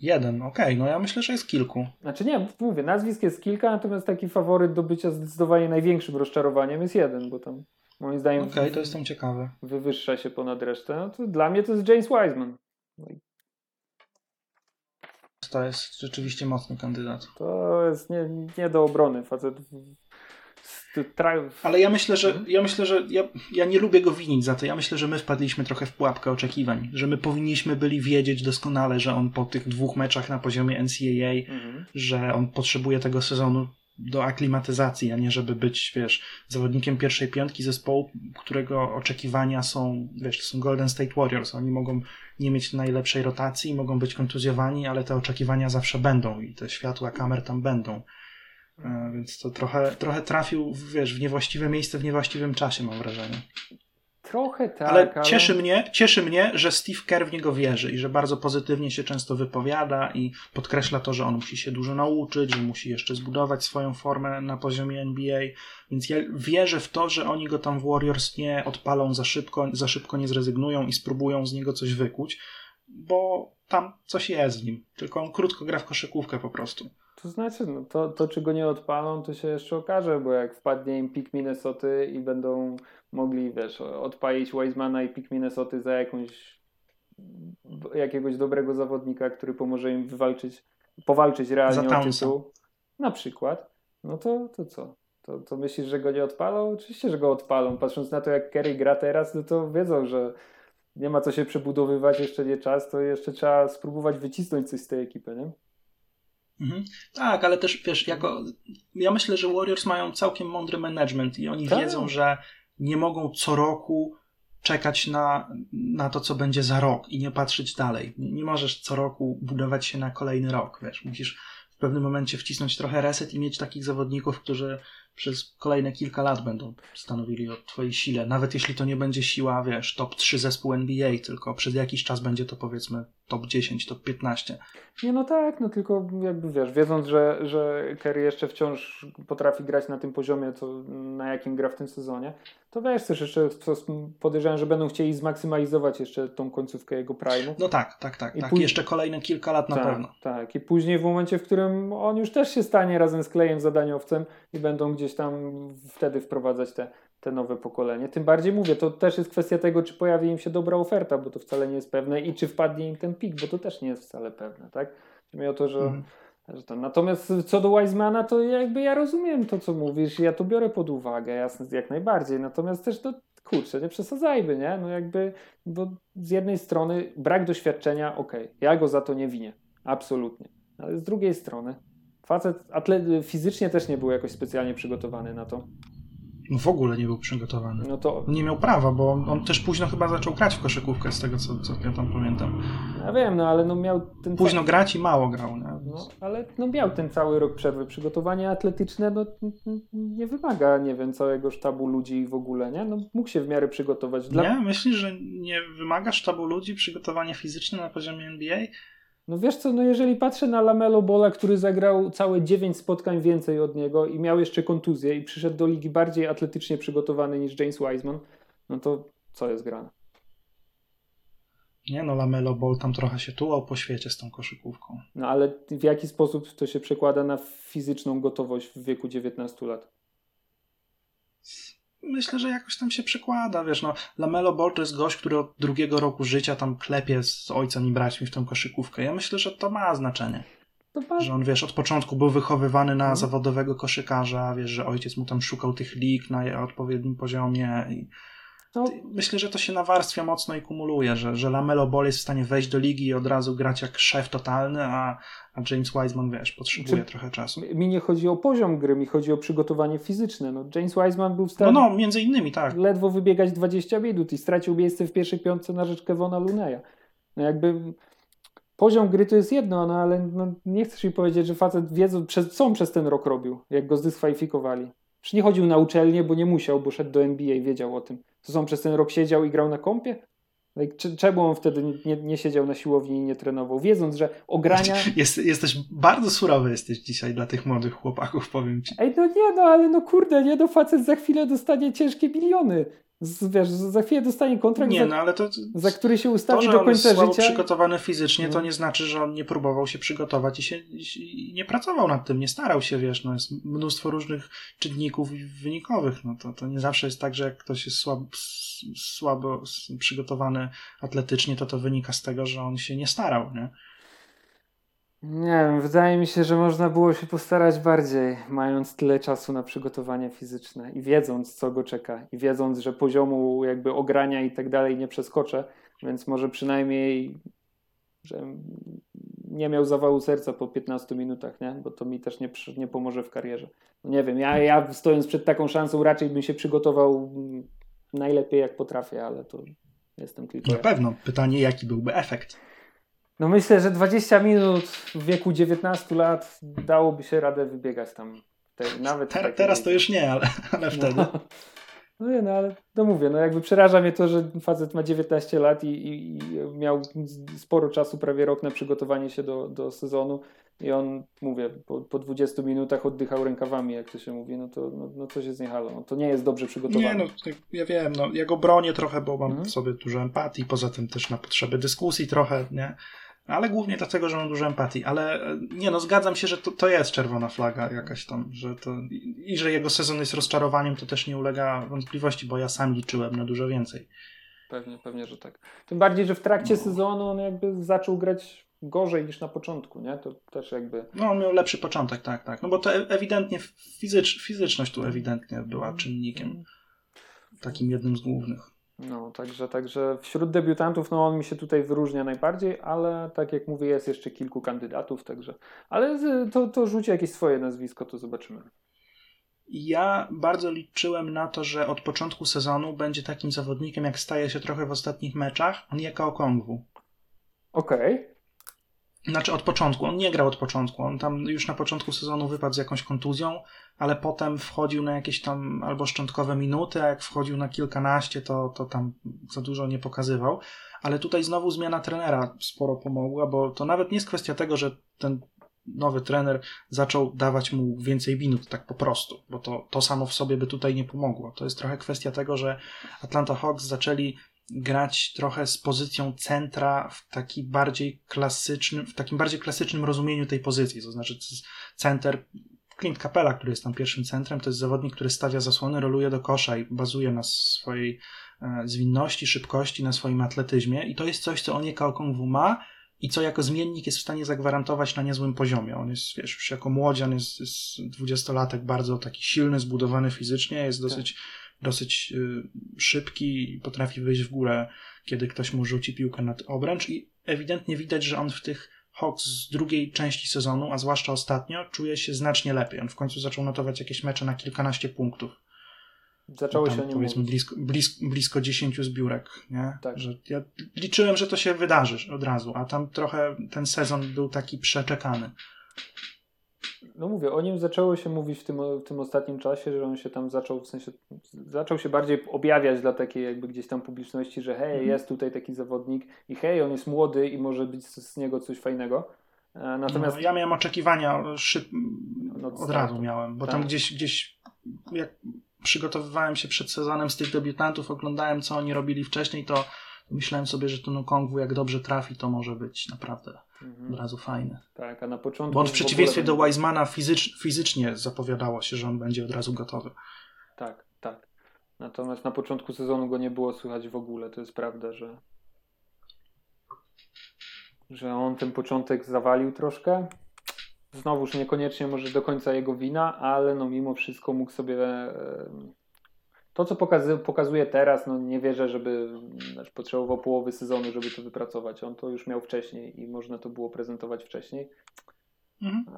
Jeden, okej, no ja myślę, że jest kilku. Znaczy nie, mówię, nazwisk jest kilka, natomiast taki faworyt do bycia zdecydowanie największym rozczarowaniem jest jeden, bo tam moim zdaniem to jestem ciekawy. Wywyższa się ponad resztę. No to dla mnie to jest James Wiseman. To jest rzeczywiście mocny kandydat. To jest nie do obrony. Facet... Ale ja myślę, że ja nie lubię go winić za to. Ja myślę, że my wpadliśmy trochę w pułapkę oczekiwań, że my powinniśmy byli wiedzieć doskonale, że on po tych dwóch meczach na poziomie NCAA, że on potrzebuje tego sezonu do aklimatyzacji, a nie żeby być, wiesz, zawodnikiem pierwszej piątki zespołu, którego oczekiwania są, wiesz, to są Golden State Warriors. Oni mogą nie mieć najlepszej rotacji, mogą być kontuzjowani, ale te oczekiwania zawsze będą i te światła kamer tam będą. Więc to trochę trafił, wiesz, w niewłaściwe miejsce, w niewłaściwym czasie, mam wrażenie. Trochę tak, ale... Cieszy mnie, że Steve Kerr w niego wierzy i że bardzo pozytywnie się często wypowiada i podkreśla to, że on musi się dużo nauczyć, że musi jeszcze zbudować swoją formę na poziomie NBA, więc ja wierzę w to, że oni go tam w Warriors nie odpalą za szybko nie zrezygnują i spróbują z niego coś wykuć, bo tam coś jest w nim, tylko on krótko gra w koszykówkę po prostu. To znaczy, no to czego nie odpalą, to się jeszcze okaże, bo jak wpadnie im pik Minnesoty i będą mogli, wiesz, odpalić Wisemana i pik Minnesoty za jakiegoś dobrego zawodnika, który pomoże im powalczyć realnie o tytuł, na przykład, no to co? To myślisz, że go nie odpalą? Oczywiście, że go odpalą. Patrząc na to, jak Curry gra teraz, no to wiedzą, że nie ma co się przebudowywać, jeszcze nie czas, to jeszcze trzeba spróbować wycisnąć coś z tej ekipy, nie? Mhm. Tak, ale też wiesz, ja myślę, że Warriors mają całkiem mądry management i oni wiedzą, że nie mogą co roku czekać na to, co będzie za rok i nie patrzeć dalej. Nie możesz co roku budować się na kolejny rok, wiesz, musisz w pewnym momencie wcisnąć trochę reset i mieć takich zawodników, którzy przez kolejne kilka lat będą stanowili o twojej sile. Nawet jeśli to nie będzie siła, wiesz, top 3 zespół NBA, tylko przez jakiś czas będzie to, powiedzmy, top 10, top 15. Nie, no tak, no tylko jakby wiesz, wiedząc, że Curry jeszcze wciąż potrafi grać na tym poziomie, to na jakim gra w tym sezonie, to wiesz, też jeszcze podejrzewam, że będą chcieli zmaksymalizować jeszcze tą końcówkę jego prime'u. No tak. I jeszcze kolejne kilka lat na pewno. Tak, i później w momencie, w którym on już też się stanie razem z Klejem zadaniowcem i będą gdzieś tam wtedy wprowadzać te nowe pokolenie. Tym bardziej mówię, to też jest kwestia tego, czy pojawi im się dobra oferta, bo to wcale nie jest pewne, i czy wpadnie im ten pik, bo to też nie jest wcale pewne, tak? Chodzi o to, że to. Natomiast co do Wisemana, to jakby ja rozumiem to, co mówisz, ja to biorę pod uwagę, jasne, jak najbardziej, natomiast też to, kurczę, nie przesadzajmy, nie? No jakby, bo z jednej strony brak doświadczenia, okej, ja go za to nie winię, absolutnie, ale z drugiej strony facet fizycznie też nie był jakoś specjalnie przygotowany na to. No w ogóle nie był przygotowany. No to... Nie miał prawa, bo on też późno chyba zaczął grać w koszykówkę, z tego co ja tam pamiętam. Ja wiem, no ale no miał ten... Późno grać i mało grał. Nie? No, ale no miał ten cały rok przerwy. Przygotowanie atletyczne no, nie wymaga, nie wiem, całego sztabu ludzi w ogóle, nie? No mógł się w miarę przygotować. Nie? Myślisz, że nie wymaga sztabu ludzi przygotowania fizyczne na poziomie NBA? No wiesz co, no jeżeli patrzę na Lamelo Balla, który zagrał całe 9 spotkań więcej od niego i miał jeszcze kontuzję i przyszedł do ligi bardziej atletycznie przygotowany niż James Wiseman, no to co jest grane? Nie no, Lamelo Ball tam trochę się tułał po świecie z tą koszykówką. No ale w jaki sposób to się przekłada na fizyczną gotowość w wieku 19 lat? Myślę, że jakoś tam się przekłada, wiesz, no Lamelo Ball to jest gość, który od drugiego roku życia tam klepie z ojcem i braćmi w tą koszykówkę. Ja myślę, że to ma znaczenie. Że on, wiesz, od początku był wychowywany na zawodowego koszykarza, wiesz, że ojciec mu tam szukał tych lig na odpowiednim poziomie i myślę, że to się nawarstwia mocno i kumuluje, że Lamelo Ball jest w stanie wejść do ligi i od razu grać jak szef totalny, a James Wiseman, wiesz, potrzebuje trochę czasu. Mi nie chodzi o poziom gry, mi chodzi o przygotowanie fizyczne. No, James Wiseman był w stanie między innymi, tak. Ledwo wybiegać 20 minut i stracił miejsce w pierwszej piątce na rzecz Kevona Looney'a. No jakby poziom gry to jest jedno, no ale no, nie chcesz mi powiedzieć, że facet wiedzą, co on przez ten rok robił, jak go zdyskwalifikowali. Przecież nie chodził na uczelnię, bo nie musiał, bo szedł do NBA i wiedział o tym. To on przez ten rok siedział i grał na kompie? Czemu on wtedy nie siedział na siłowni i nie trenował? Wiedząc, że ogrania... Jesteś bardzo surowy jesteś dzisiaj dla tych młodych chłopaków, powiem ci. Ej, no nie, no ale no kurde, nie, no facet za chwilę dostanie ciężkie miliony. Wiesz, za chwilę dostanie kontrakt, nie, no, ale to, za który się ustawi do końca życia. To, że on jest słabo przygotowany fizycznie, to nie znaczy, że on nie próbował się przygotować i nie pracował nad tym, nie starał się, wiesz, no jest mnóstwo różnych czynników wynikowych, no to nie zawsze jest tak, że jak ktoś jest słabo przygotowany atletycznie, to wynika z tego, że on się nie starał, nie? Nie wiem, wydaje mi się, że można było się postarać bardziej, mając tyle czasu na przygotowanie fizyczne i wiedząc, co go czeka i wiedząc, że poziomu jakby ogrania i tak dalej nie przeskoczę, więc może przynajmniej, że nie miał zawału serca po 15 minutach, nie? Bo to mi też nie pomoże w karierze. No nie wiem, ja stojąc przed taką szansą raczej bym się przygotował najlepiej jak potrafię, ale to jestem tylko... Na pewno. Pytanie, jaki byłby efekt? No myślę, że 20 minut w wieku 19 lat dałoby się radę wybiegać tam. Nawet teraz to już nie, ale wtedy. No nie, no ale no mówię, no jakby przeraża mnie to, że facet ma 19 lat i miał sporo czasu, prawie rok na przygotowanie się do sezonu i on, mówię, po 20 minutach oddychał rękawami, jak to się mówi, no to coś jest niehalo, no to nie jest dobrze przygotowane. Nie, no ja wiem, no ja go bronię trochę, bo mam w sobie dużo empatii, poza tym też na potrzeby dyskusji trochę, nie? Ale głównie dlatego, że mam dużo empatii, ale nie no, zgadzam się, że to jest czerwona flaga jakaś tam, że to i że jego sezon jest rozczarowaniem, to też nie ulega wątpliwości, bo ja sam liczyłem na dużo więcej. Pewnie, że tak. Tym bardziej, że w trakcie sezonu on jakby zaczął grać gorzej niż na początku, nie? To też jakby... No on miał lepszy początek, tak. No bo to ewidentnie, fizyczność tu ewidentnie była czynnikiem takim jednym z głównych. No, także wśród debiutantów no on mi się tutaj wyróżnia najbardziej, ale tak jak mówię, jest jeszcze kilku kandydatów, także, ale to rzuci jakieś swoje nazwisko, to zobaczymy. Ja bardzo liczyłem na to, że od początku sezonu będzie takim zawodnikiem, jak staje się trochę w ostatnich meczach, Onyeka Okongwu. Okej. Znaczy od początku, on nie grał od początku, on tam już na początku sezonu wypadł z jakąś kontuzją, ale potem wchodził na jakieś tam albo szczątkowe minuty, a jak wchodził na kilkanaście, to tam za dużo nie pokazywał. Ale tutaj znowu zmiana trenera sporo pomogła, bo to nawet nie jest kwestia tego, że ten nowy trener zaczął dawać mu więcej minut tak po prostu, bo to samo w sobie by tutaj nie pomogło. To jest trochę kwestia tego, że Atlanta Hawks zaczęli grać trochę z pozycją centra w takim bardziej klasycznym rozumieniu tej pozycji, to znaczy center Clint Capela, który jest tam pierwszym centrem, to jest zawodnik, który stawia zasłony, roluje do kosza i bazuje na swojej zwinności, szybkości, na swoim atletyzmie i to jest coś, co Onyeka Okongwu ma i co jako zmiennik jest w stanie zagwarantować na niezłym poziomie. On jest, wiesz, już jako młodzian, jest 20-latek, bardzo taki silny, zbudowany fizycznie, jest dosyć szybki i potrafi wyjść w górę, kiedy ktoś mu rzuci piłkę nad obręcz i ewidentnie widać, że on w tych Hawks z drugiej części sezonu, a zwłaszcza ostatnio, czuje się znacznie lepiej. On w końcu zaczął notować jakieś mecze na kilkanaście punktów. Zaczęło się o nim mówić. Blisko 10 zbiórek, nie? Tak. Że ja liczyłem, że to się wydarzy od razu, a tam trochę ten sezon był taki przeczekany. No mówię, o nim zaczęło się mówić w tym ostatnim czasie, że on się tam zaczął się bardziej objawiać dla takiej jakby gdzieś tam publiczności, że hej, jest tutaj taki zawodnik i hej, on jest młody i może być z niego coś fajnego. Natomiast ja miałem oczekiwania od razu miałem, bo tam gdzieś jak przygotowywałem się przed sezonem z tych debiutantów, oglądałem co oni robili wcześniej, to myślałem sobie, że ten Okongwu jak dobrze trafi, to może być naprawdę od razu fajny. Tak, a na początku... Bo on w przeciwieństwie do Wisemana fizycznie zapowiadało się, że on będzie od razu gotowy. Tak, tak. Natomiast na początku sezonu go nie było słychać w ogóle. To jest prawda, że on ten początek zawalił troszkę. Znowuż niekoniecznie może do końca jego wina, ale no mimo wszystko mógł sobie... To, co pokazuje teraz, no nie wierzę, żeby potrzebował połowy sezonu, żeby to wypracować. On to już miał wcześniej i można to było prezentować wcześniej.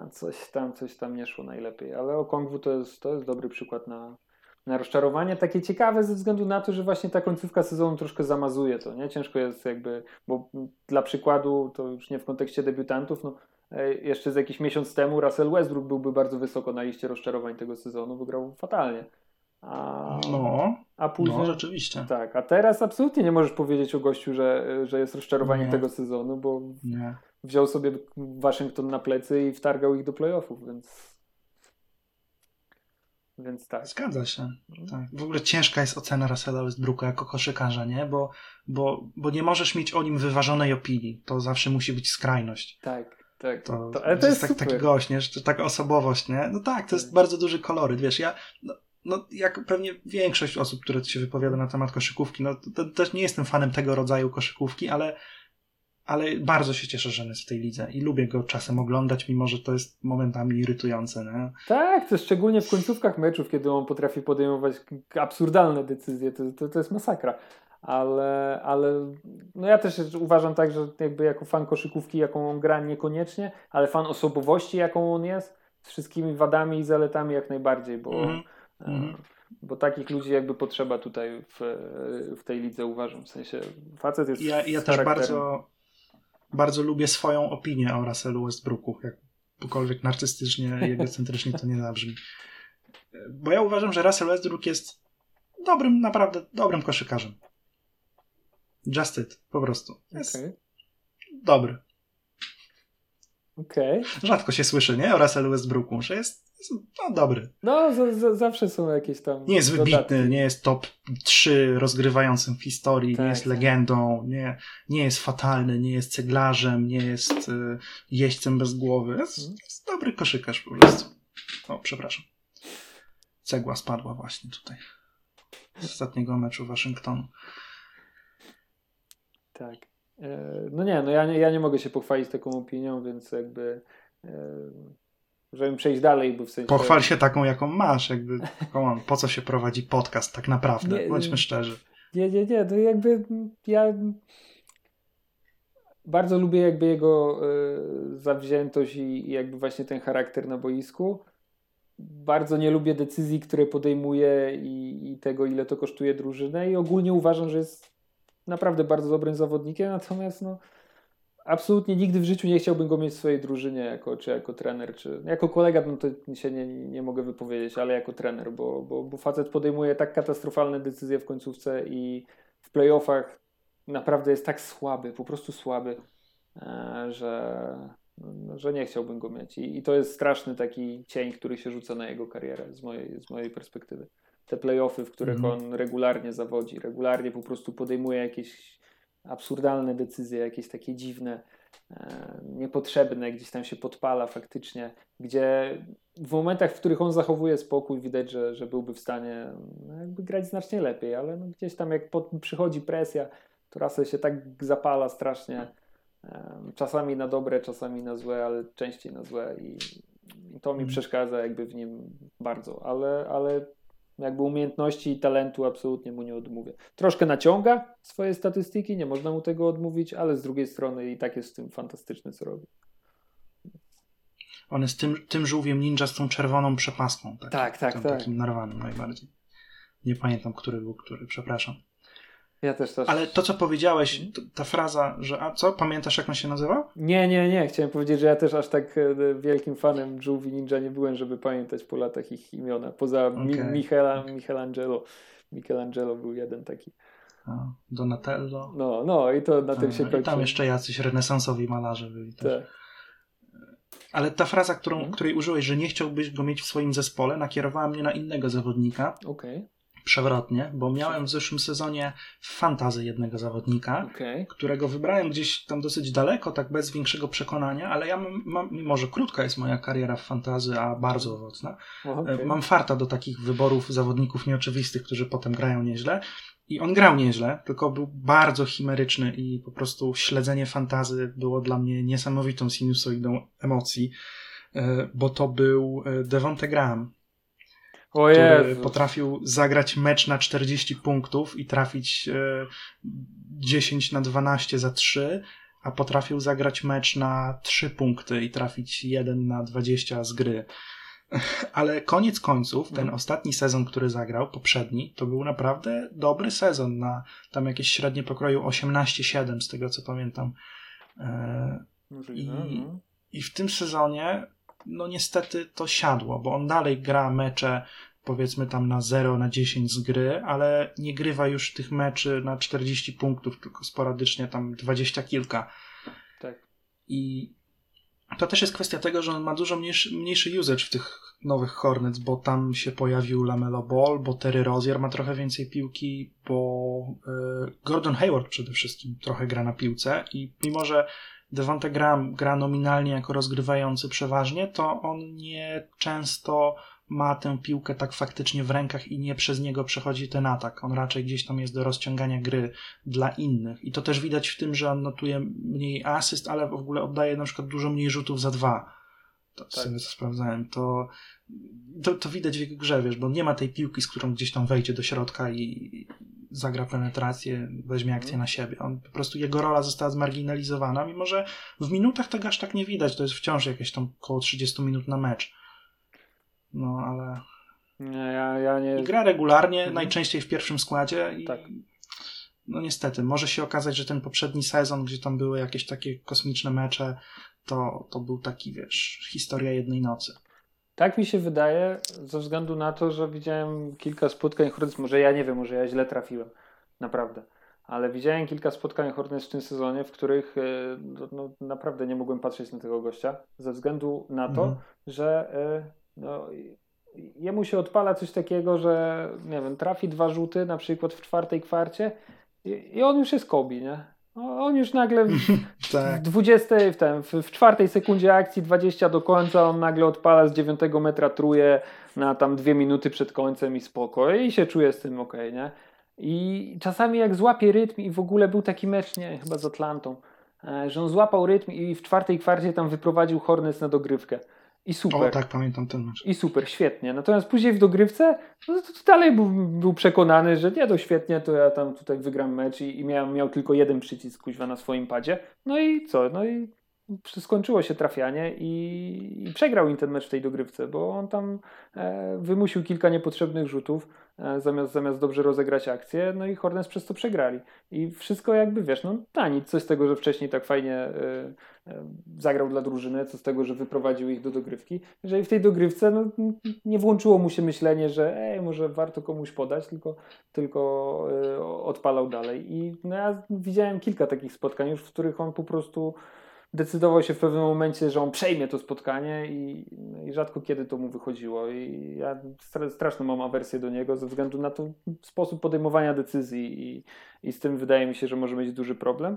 A coś tam nie szło najlepiej. Ale Okongwu to jest dobry przykład na rozczarowanie. Takie ciekawe ze względu na to, że właśnie ta końcówka sezonu troszkę zamazuje to, nie? Ciężko jest jakby, bo dla przykładu, to już nie w kontekście debiutantów, no jeszcze z jakiś miesiąc temu Russell Westbrook byłby bardzo wysoko na liście rozczarowań tego sezonu, bo grał fatalnie. A później, no rzeczywiście. Tak, a teraz absolutnie nie możesz powiedzieć o gościu, że jest rozczarowaniem tego sezonu, bo wziął sobie Waszyngton na plecy i wtargał ich do playoffów, więc tak. Zgadza się. Tak. W ogóle ciężka jest ocena Russella Westbrooka jako koszykarza, nie? Bo nie możesz mieć o nim wyważonej opinii. To zawsze musi być skrajność. Tak. Tak, ale to jest taki gość, nie? Że taka osobowość, nie? No tak, to jest bardzo duży koloryt, wiesz, No, jak pewnie większość osób, które się wypowiada na temat koszykówki, no też nie jestem fanem tego rodzaju koszykówki, ale bardzo się cieszę, że jest w tej lidze i lubię go czasem oglądać, mimo że to jest momentami irytujące, nie? Tak, to szczególnie w końcówkach meczów, kiedy on potrafi podejmować absurdalne decyzje, to jest masakra. Ale no ja też uważam tak, że jakby jako fan koszykówki, jaką on gra niekoniecznie, ale fan osobowości, jaką on jest, z wszystkimi wadami i zaletami jak najbardziej, bo takich ludzi jakby potrzeba tutaj w tej lidze, uważam. W sensie facet jest ja też bardzo, bardzo lubię swoją opinię o Russellu Westbrooku, jakkolwiek narcystycznie i egocentrycznie to nie zabrzmi. Bo ja uważam, że Russell Westbrook jest naprawdę dobrym koszykarzem. Just it, po prostu. Jest dobry. Rzadko się słyszy, nie? O Russellu Westbrooku, że jest dobry. No, zawsze są jakieś tam. Nie jest wybitny, dodatki. Nie jest top 3 rozgrywającym w historii, tak, nie jest legendą, nie jest fatalny, nie jest ceglarzem, nie jest jeźdźcem bez głowy. Jest dobry koszykarz po prostu. O, przepraszam. Cegła spadła właśnie tutaj. Z ostatniego meczu Waszyngtonu. Tak. Ja nie mogę się pochwalić taką opinią, więc jakby. Żebym przejść dalej, bo w sensie... Pochwal się taką, jaką masz, jakby, po co się prowadzi podcast tak naprawdę, bądźmy szczerzy. Nie, to jakby ja bardzo lubię jakby jego zawziętość i jakby właśnie ten charakter na boisku. Bardzo nie lubię decyzji, które podejmuje i tego, ile to kosztuje drużynę i ogólnie uważam, że jest naprawdę bardzo dobrym zawodnikiem, natomiast no absolutnie nigdy w życiu nie chciałbym go mieć w swojej drużynie, jako trener, czy jako kolega, no to się nie mogę wypowiedzieć, ale jako trener, bo facet podejmuje tak katastrofalne decyzje w końcówce i w playoffach naprawdę jest tak słaby, po prostu słaby, że nie chciałbym go mieć. I to jest straszny taki cień, który się rzuca na jego karierę z mojej perspektywy. Te play-offy, w których on regularnie zawodzi, regularnie po prostu podejmuje jakieś absurdalne decyzje, jakieś takie dziwne, niepotrzebne, gdzieś tam się podpala faktycznie, gdzie w momentach, w których on zachowuje spokój, widać, że byłby w stanie jakby grać znacznie lepiej, ale no gdzieś tam jak przychodzi presja, to Russell się tak zapala strasznie, czasami na dobre, czasami na złe, ale częściej na złe i to mi przeszkadza jakby w nim bardzo, ale jakby umiejętności i talentu absolutnie mu nie odmówię. Troszkę naciąga swoje statystyki, nie można mu tego odmówić, ale z drugiej strony i tak jest w tym fantastyczny, co robi. On jest tym żółwiem ninja z tą czerwoną przepaską. Tak. Takim narwanym najbardziej. Nie pamiętam, który był który, przepraszam. Ja też. Ale to, co powiedziałeś, ta fraza, że a co, pamiętasz, jak on się nazywał? Nie. Chciałem powiedzieć, że ja też aż tak wielkim fanem żółwi ninja nie byłem, żeby pamiętać po latach ich imiona. Poza Michelangelo był jeden taki. Donatello. No i to na tym się kończy. Tam jeszcze jacyś renesansowi malarze byli też. Tak. Ale ta fraza, której użyłeś, że nie chciałbyś go mieć w swoim zespole, nakierowała mnie na innego zawodnika. Okej. Przewrotnie, bo miałem w zeszłym sezonie w fantasy jednego zawodnika, którego wybrałem gdzieś tam dosyć daleko, tak bez większego przekonania, ale ja mam, mimo że krótka jest moja kariera w fantasy, a bardzo owocna, mam farta do takich wyborów zawodników nieoczywistych, którzy potem grają nieźle. I on grał nieźle, tylko był bardzo chimeryczny i po prostu śledzenie fantasy było dla mnie niesamowitą sinusoidą emocji, bo to był Devonte Graham, który potrafił zagrać mecz na 40 punktów i trafić 10 na 12 za 3, a potrafił zagrać mecz na 3 punkty i trafić 1 na 20 z gry. Ale koniec końców, ten ostatni sezon, który zagrał, poprzedni, to był naprawdę dobry sezon na tam jakieś średnie pokroju 18-7 z tego, co pamiętam. I w tym sezonie no niestety to siadło, bo on dalej gra mecze powiedzmy tam na 0, na 10 z gry, ale nie grywa już tych meczy na 40 punktów, tylko sporadycznie tam 20 kilka. Tak. I to też jest kwestia tego, że on ma dużo mniejszy usage w tych nowych Hornets, bo tam się pojawił Lamelo Ball, bo Terry Rozier ma trochę więcej piłki, bo Gordon Hayward przede wszystkim trochę gra na piłce i mimo, że Devonte Graham gra nominalnie jako rozgrywający przeważnie, to on nie często ma tę piłkę tak faktycznie w rękach i nie przez niego przechodzi ten atak. On raczej gdzieś tam jest do rozciągania gry dla innych. I to też widać w tym, że on notuje mniej asyst, ale w ogóle oddaje na przykład dużo mniej rzutów za 2. To sprawdzałem. To widać w jego grze, wiesz, bo nie ma tej piłki, z którą gdzieś tam wejdzie do środka i zagra penetrację, weźmie akcję na siebie. On po prostu, jego rola została zmarginalizowana, mimo że w minutach tego aż tak nie widać. To jest wciąż jakieś tam około 30 minut na mecz. No, ale nie... gra regularnie, najczęściej w pierwszym składzie i no niestety, może się okazać, że ten poprzedni sezon, gdzie tam były jakieś takie kosmiczne mecze, to był taki, wiesz, historia jednej nocy. Tak mi się wydaje, ze względu na to, że widziałem kilka spotkań Hornets, może ja źle trafiłem, naprawdę, ale widziałem kilka spotkań Hornets w tym sezonie, w których naprawdę nie mogłem patrzeć na tego gościa, ze względu na to, że jemu się odpala coś takiego, że nie wiem, trafi 2 rzuty na przykład w 4. kwarcie i on już jest Kobe, nie? On już nagle w 4 sekundzie akcji 20 do końca, on nagle odpala z 9 metra truje na tam 2 minuty przed końcem i spoko. I się czuje z tym okej, nie? I czasami jak złapie rytm i w ogóle był taki mecz, chyba z Atlantą, że on złapał rytm i w 4. kwarcie tam wyprowadził Hornets na dogrywkę. I super. O, tak, pamiętam ten mecz. I super, świetnie. Natomiast później w dogrywce to dalej był przekonany, że nie, to świetnie, to ja tam tutaj wygram mecz i miał tylko jeden przycisk, kuźwa, na swoim padzie. No i co? No i skończyło się trafianie i przegrał im ten mecz w tej dogrywce, bo on tam wymusił kilka niepotrzebnych rzutów zamiast dobrze rozegrać akcję, no i Hornets przez to przegrali. I wszystko jakby, wiesz, no tani, coś z tego, że wcześniej tak fajnie zagrał dla drużyny, co z tego, że wyprowadził ich do dogrywki. Jeżeli w tej dogrywce no, nie włączyło mu się myślenie, że może warto komuś podać, tylko odpalał dalej. I no, ja widziałem kilka takich spotkań już, w których on po prostu decydował się w pewnym momencie, że on przejmie to spotkanie i rzadko kiedy to mu wychodziło. I ja straszną mam awersję do niego ze względu na to sposób podejmowania decyzji i z tym wydaje mi się, że może mieć duży problem.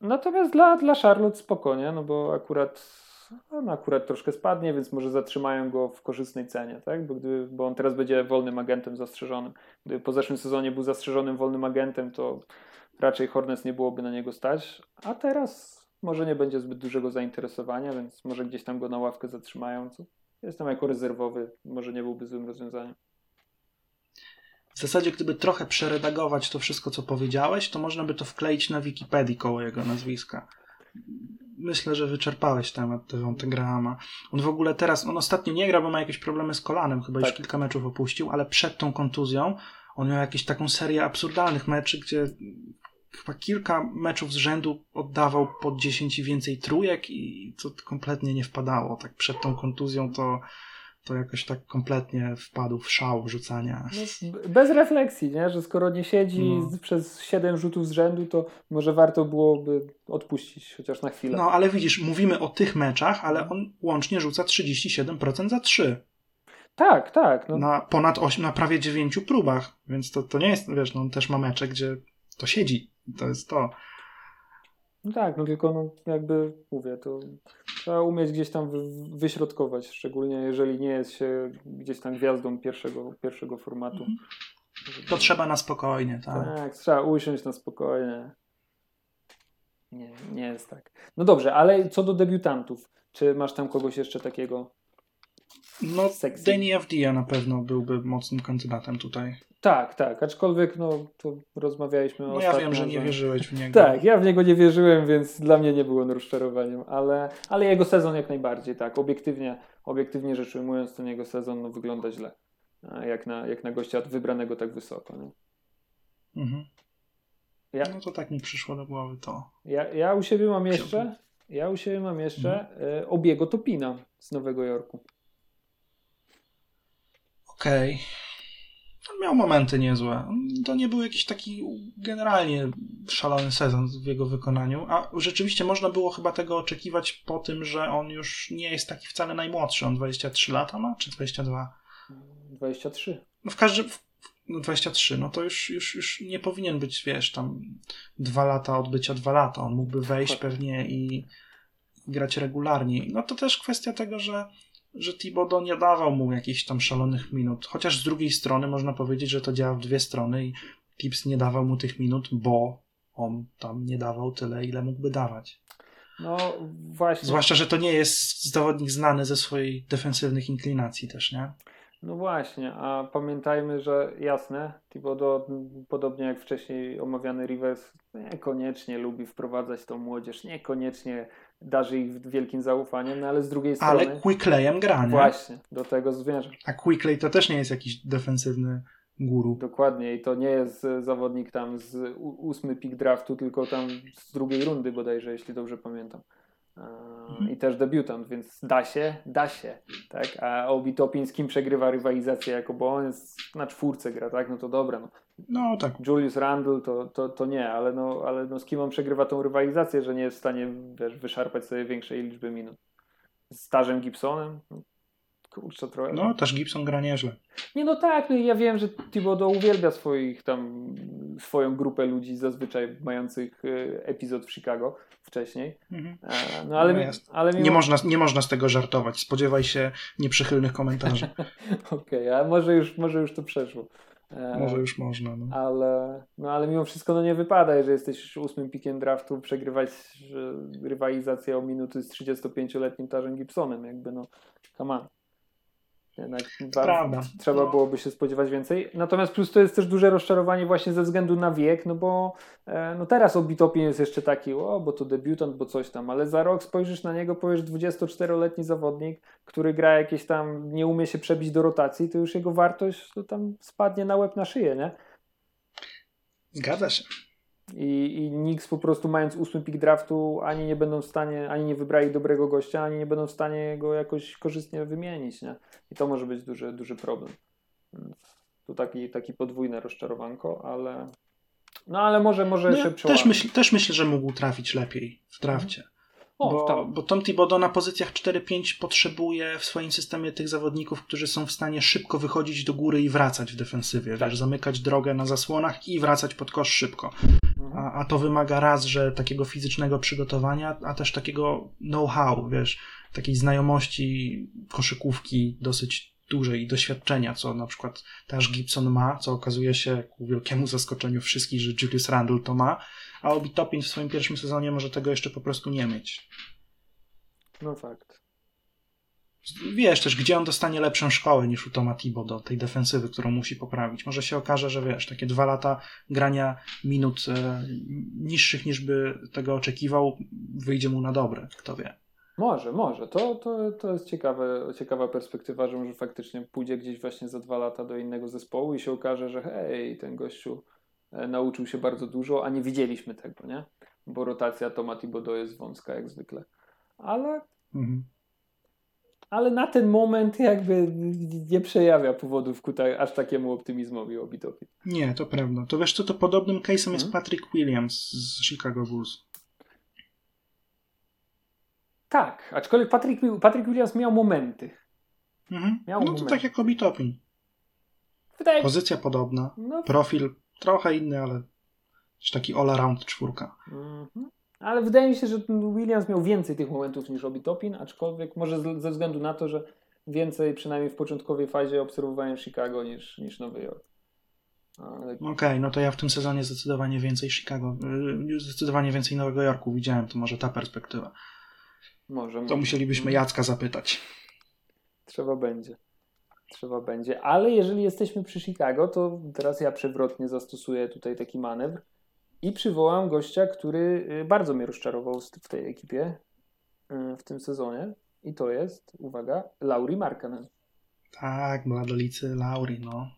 Natomiast dla Charlotte spokojnie, no bo akurat troszkę spadnie, więc może zatrzymają go w korzystnej cenie, tak? Bo on teraz będzie wolnym agentem zastrzeżonym. Gdyby po zeszłym sezonie był zastrzeżonym wolnym agentem, to raczej Hornets nie byłoby na niego stać, a teraz może nie będzie zbyt dużego zainteresowania, więc może gdzieś tam go na ławkę zatrzymają. Jest tam jako rezerwowy, może nie byłby złym rozwiązaniem. W zasadzie, gdyby trochę przeredagować to wszystko, co powiedziałeś, to można by to wkleić na Wikipedii koło jego nazwiska. Myślę, że wyczerpałeś temat Devonta Grahama. On w ogóle teraz, on ostatnio nie gra, bo ma jakieś problemy z kolanem, chyba tak. Już kilka meczów opuścił, ale przed tą kontuzją on miał jakąś taką serię absurdalnych meczy, gdzie chyba kilka meczów z rzędu oddawał po 10 i więcej trójek i to kompletnie nie wpadało. Tak przed tą kontuzją to jakoś tak kompletnie wpadł w szał rzucania. Bez refleksji, nie? Że skoro nie siedzi przez 7 rzutów z rzędu, to może warto byłoby odpuścić chociaż na chwilę. No ale widzisz, mówimy o tych meczach, ale on łącznie rzuca 37% za 3. Tak. No. Na ponad 8, na prawie 9 próbach, więc to nie jest, wiesz, no on też ma mecze, gdzie to siedzi. To jest to. No tak, no tylko no, jakby mówię, to trzeba umieć gdzieś tam wyśrodkować, szczególnie jeżeli nie jest się gdzieś tam gwiazdą pierwszego formatu. To trzeba na spokojnie, tak? Tak, trzeba usiąść na spokojnie. Nie jest tak. No dobrze, ale co do debiutantów, czy masz tam kogoś jeszcze takiego? No, Danny Avdija na pewno byłby mocnym kandydatem tutaj. Tak, aczkolwiek no to rozmawialiśmy o ostatnio. Ja wiem, że nie wierzyłeś w niego. Tak, ja w niego nie wierzyłem, więc dla mnie nie było on rozczarowaniem, ale jego sezon jak najbardziej, tak, obiektywnie rzecz ujmując, ten jego sezon no, wygląda źle, jak na gościa wybranego tak wysoko. No. Mhm. No to tak mi przyszło do głowy to. Ja u siebie mam jeszcze Obiego Toppina z Nowego Jorku. Okej. On miał momenty niezłe. To nie był jakiś taki generalnie szalony sezon w jego wykonaniu, a rzeczywiście można było chyba tego oczekiwać po tym, że on już nie jest taki wcale najmłodszy. On 23 lata ma, czy 22? 23. No w każdym... 23, no to już nie powinien być, wiesz, tam 2 lata odbycia 2 lata. On mógłby wejść pewnie i grać regularnie. No to też kwestia tego, że Thibodeau nie dawał mu jakichś tam szalonych minut. Chociaż z drugiej strony można powiedzieć, że to działa w dwie strony i Tibbs nie dawał mu tych minut, bo on tam nie dawał tyle, ile mógłby dawać. No właśnie. Zwłaszcza, że to nie jest zawodnik znany ze swoich defensywnych inklinacji też, nie? No właśnie, a pamiętajmy, że jasne, Thibodeau, podobnie jak wcześniej omawiany Rivers, niekoniecznie lubi wprowadzać tą młodzież, niekoniecznie darzy ich wielkim zaufaniem, no ale z drugiej strony... Ale Quickleyem gra, nie? Właśnie, do tego zmierzam. A Quickley to też nie jest jakiś defensywny guru. Dokładnie i to nie jest zawodnik tam z 8 pick draftu, tylko tam z 2. rundy bodajże, jeśli dobrze pamiętam. I też debiutant, więc da się, tak? A Obi Toppin z kim przegrywa rywalizację, jako bo on jest na 4 gra, tak? No to dobra, no tak. Julius Randle to nie, ale no z kim on przegrywa tą rywalizację, że nie jest w stanie, wiesz, wyszarpać sobie większej liczby minut. Z Tarzem Gibsonem? Kurczę, trochę. No, też Gibson gra nieźle. Nie, no tak, no i ja wiem, że Thibodeau uwielbia swoją grupę ludzi zazwyczaj mających epizod w Chicago wcześniej. Mhm. No, ale mimo... nie można z tego żartować. Spodziewaj się nieprzychylnych komentarzy. Okej, a może już to przeszło. Może już można. No. Ale mimo wszystko no nie wypada, że jesteś 8 pikiem draftu, przegrywać rywalizację o minuty z 35-letnim Tarzem Gibsonem. Jakby no, come on. Jednak prawda. Trzeba byłoby się spodziewać więcej. Natomiast plus to jest też duże rozczarowanie właśnie ze względu na wiek, no bo no teraz Obi Toppin jest jeszcze taki, bo to debiutant, bo coś tam, ale za rok spojrzysz na niego, powiesz 24-letni zawodnik, który gra jakieś tam, nie umie się przebić do rotacji, to już jego wartość to tam spadnie na łeb, na szyję, nie? Zgadza się. I Knicks po prostu mając 8 pik draftu ani nie będą w stanie, ani nie wybrali dobrego gościa, ani nie będą w stanie go jakoś korzystnie wymienić, nie? I to może być duży problem. Tu taki podwójne rozczarowanko, ale no ale może no się przełamać. Też myślę, że mógł trafić lepiej w drafcie. Bo Tom Thibodeau na pozycjach 4-5 potrzebuje w swoim systemie tych zawodników, którzy są w stanie szybko wychodzić do góry i wracać w defensywie, tak. Wiesz, zamykać drogę na zasłonach i wracać pod kosz szybko. A to wymaga raz, że takiego fizycznego przygotowania, a też takiego know-how, wiesz, takiej znajomości koszykówki dosyć dużej i doświadczenia, co na przykład też Gibson ma, co okazuje się ku wielkiemu zaskoczeniu wszystkich, że Julius Randle to ma, a Obi Toppin w swoim pierwszym sezonie może tego jeszcze po prostu nie mieć. No fakt. Wiesz też, gdzie on dostanie lepszą szkołę niż u Toma Thibodeau, tej defensywy, którą musi poprawić. Może się okaże, że wiesz, takie 2 lata grania minut niższych niż by tego oczekiwał, wyjdzie mu na dobre, kto wie. Może. To jest ciekawa perspektywa, że może faktycznie pójdzie gdzieś właśnie za 2 lata do innego zespołu i się okaże, że hej, ten gościu nauczył się bardzo dużo, a nie widzieliśmy tego, nie? Bo rotacja Toma Thibodeau jest wąska jak zwykle. Ale na ten moment jakby nie przejawia powodów ku aż takiemu optymizmowi Obi Toppin. Nie, to prawda. To wiesz co, to podobnym case'em jest Patrick Williams z Chicago Bulls. Tak, aczkolwiek Patrick Williams miał momenty. Miał momenty. Tak jak Obi Toppin. Pozycja podobna, profil trochę inny, ale taki all-around czwórka. Ale wydaje mi się, że Williams miał więcej tych momentów niż Obi Toppin, aczkolwiek może ze względu na to, że więcej przynajmniej w początkowej fazie obserwowałem Chicago niż Nowy Jork. Okej, no to ja w tym sezonie zdecydowanie więcej Chicago, zdecydowanie więcej Nowego Jorku widziałem, to może ta perspektywa. To musielibyśmy Jacka zapytać. Trzeba będzie, ale jeżeli jesteśmy przy Chicago, to teraz ja przewrotnie zastosuję tutaj taki manewr i przywołam gościa, który bardzo mnie rozczarował w tej ekipie w tym sezonie i to jest, uwaga, Lauri Markkanen. Tak, bladolicy Lauri, no.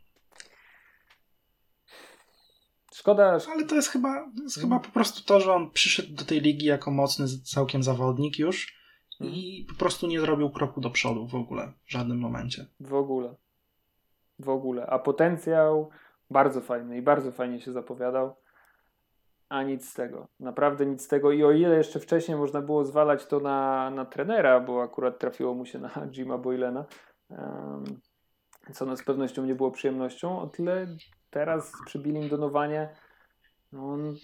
Szkoda. Ale to jest chyba po prostu to, że on przyszedł do tej ligi jako mocny całkiem zawodnik już i po prostu nie zrobił kroku do przodu w ogóle, w żadnym momencie. W ogóle. A potencjał bardzo fajny i bardzo fajnie się zapowiadał. A nic z tego. Naprawdę nic z tego. I o ile jeszcze wcześniej można było zwalać to na trenera, bo akurat trafiło mu się na Jima Boylena, co z pewnością nie było przyjemnością, o tyle teraz przy Billim Donovanie on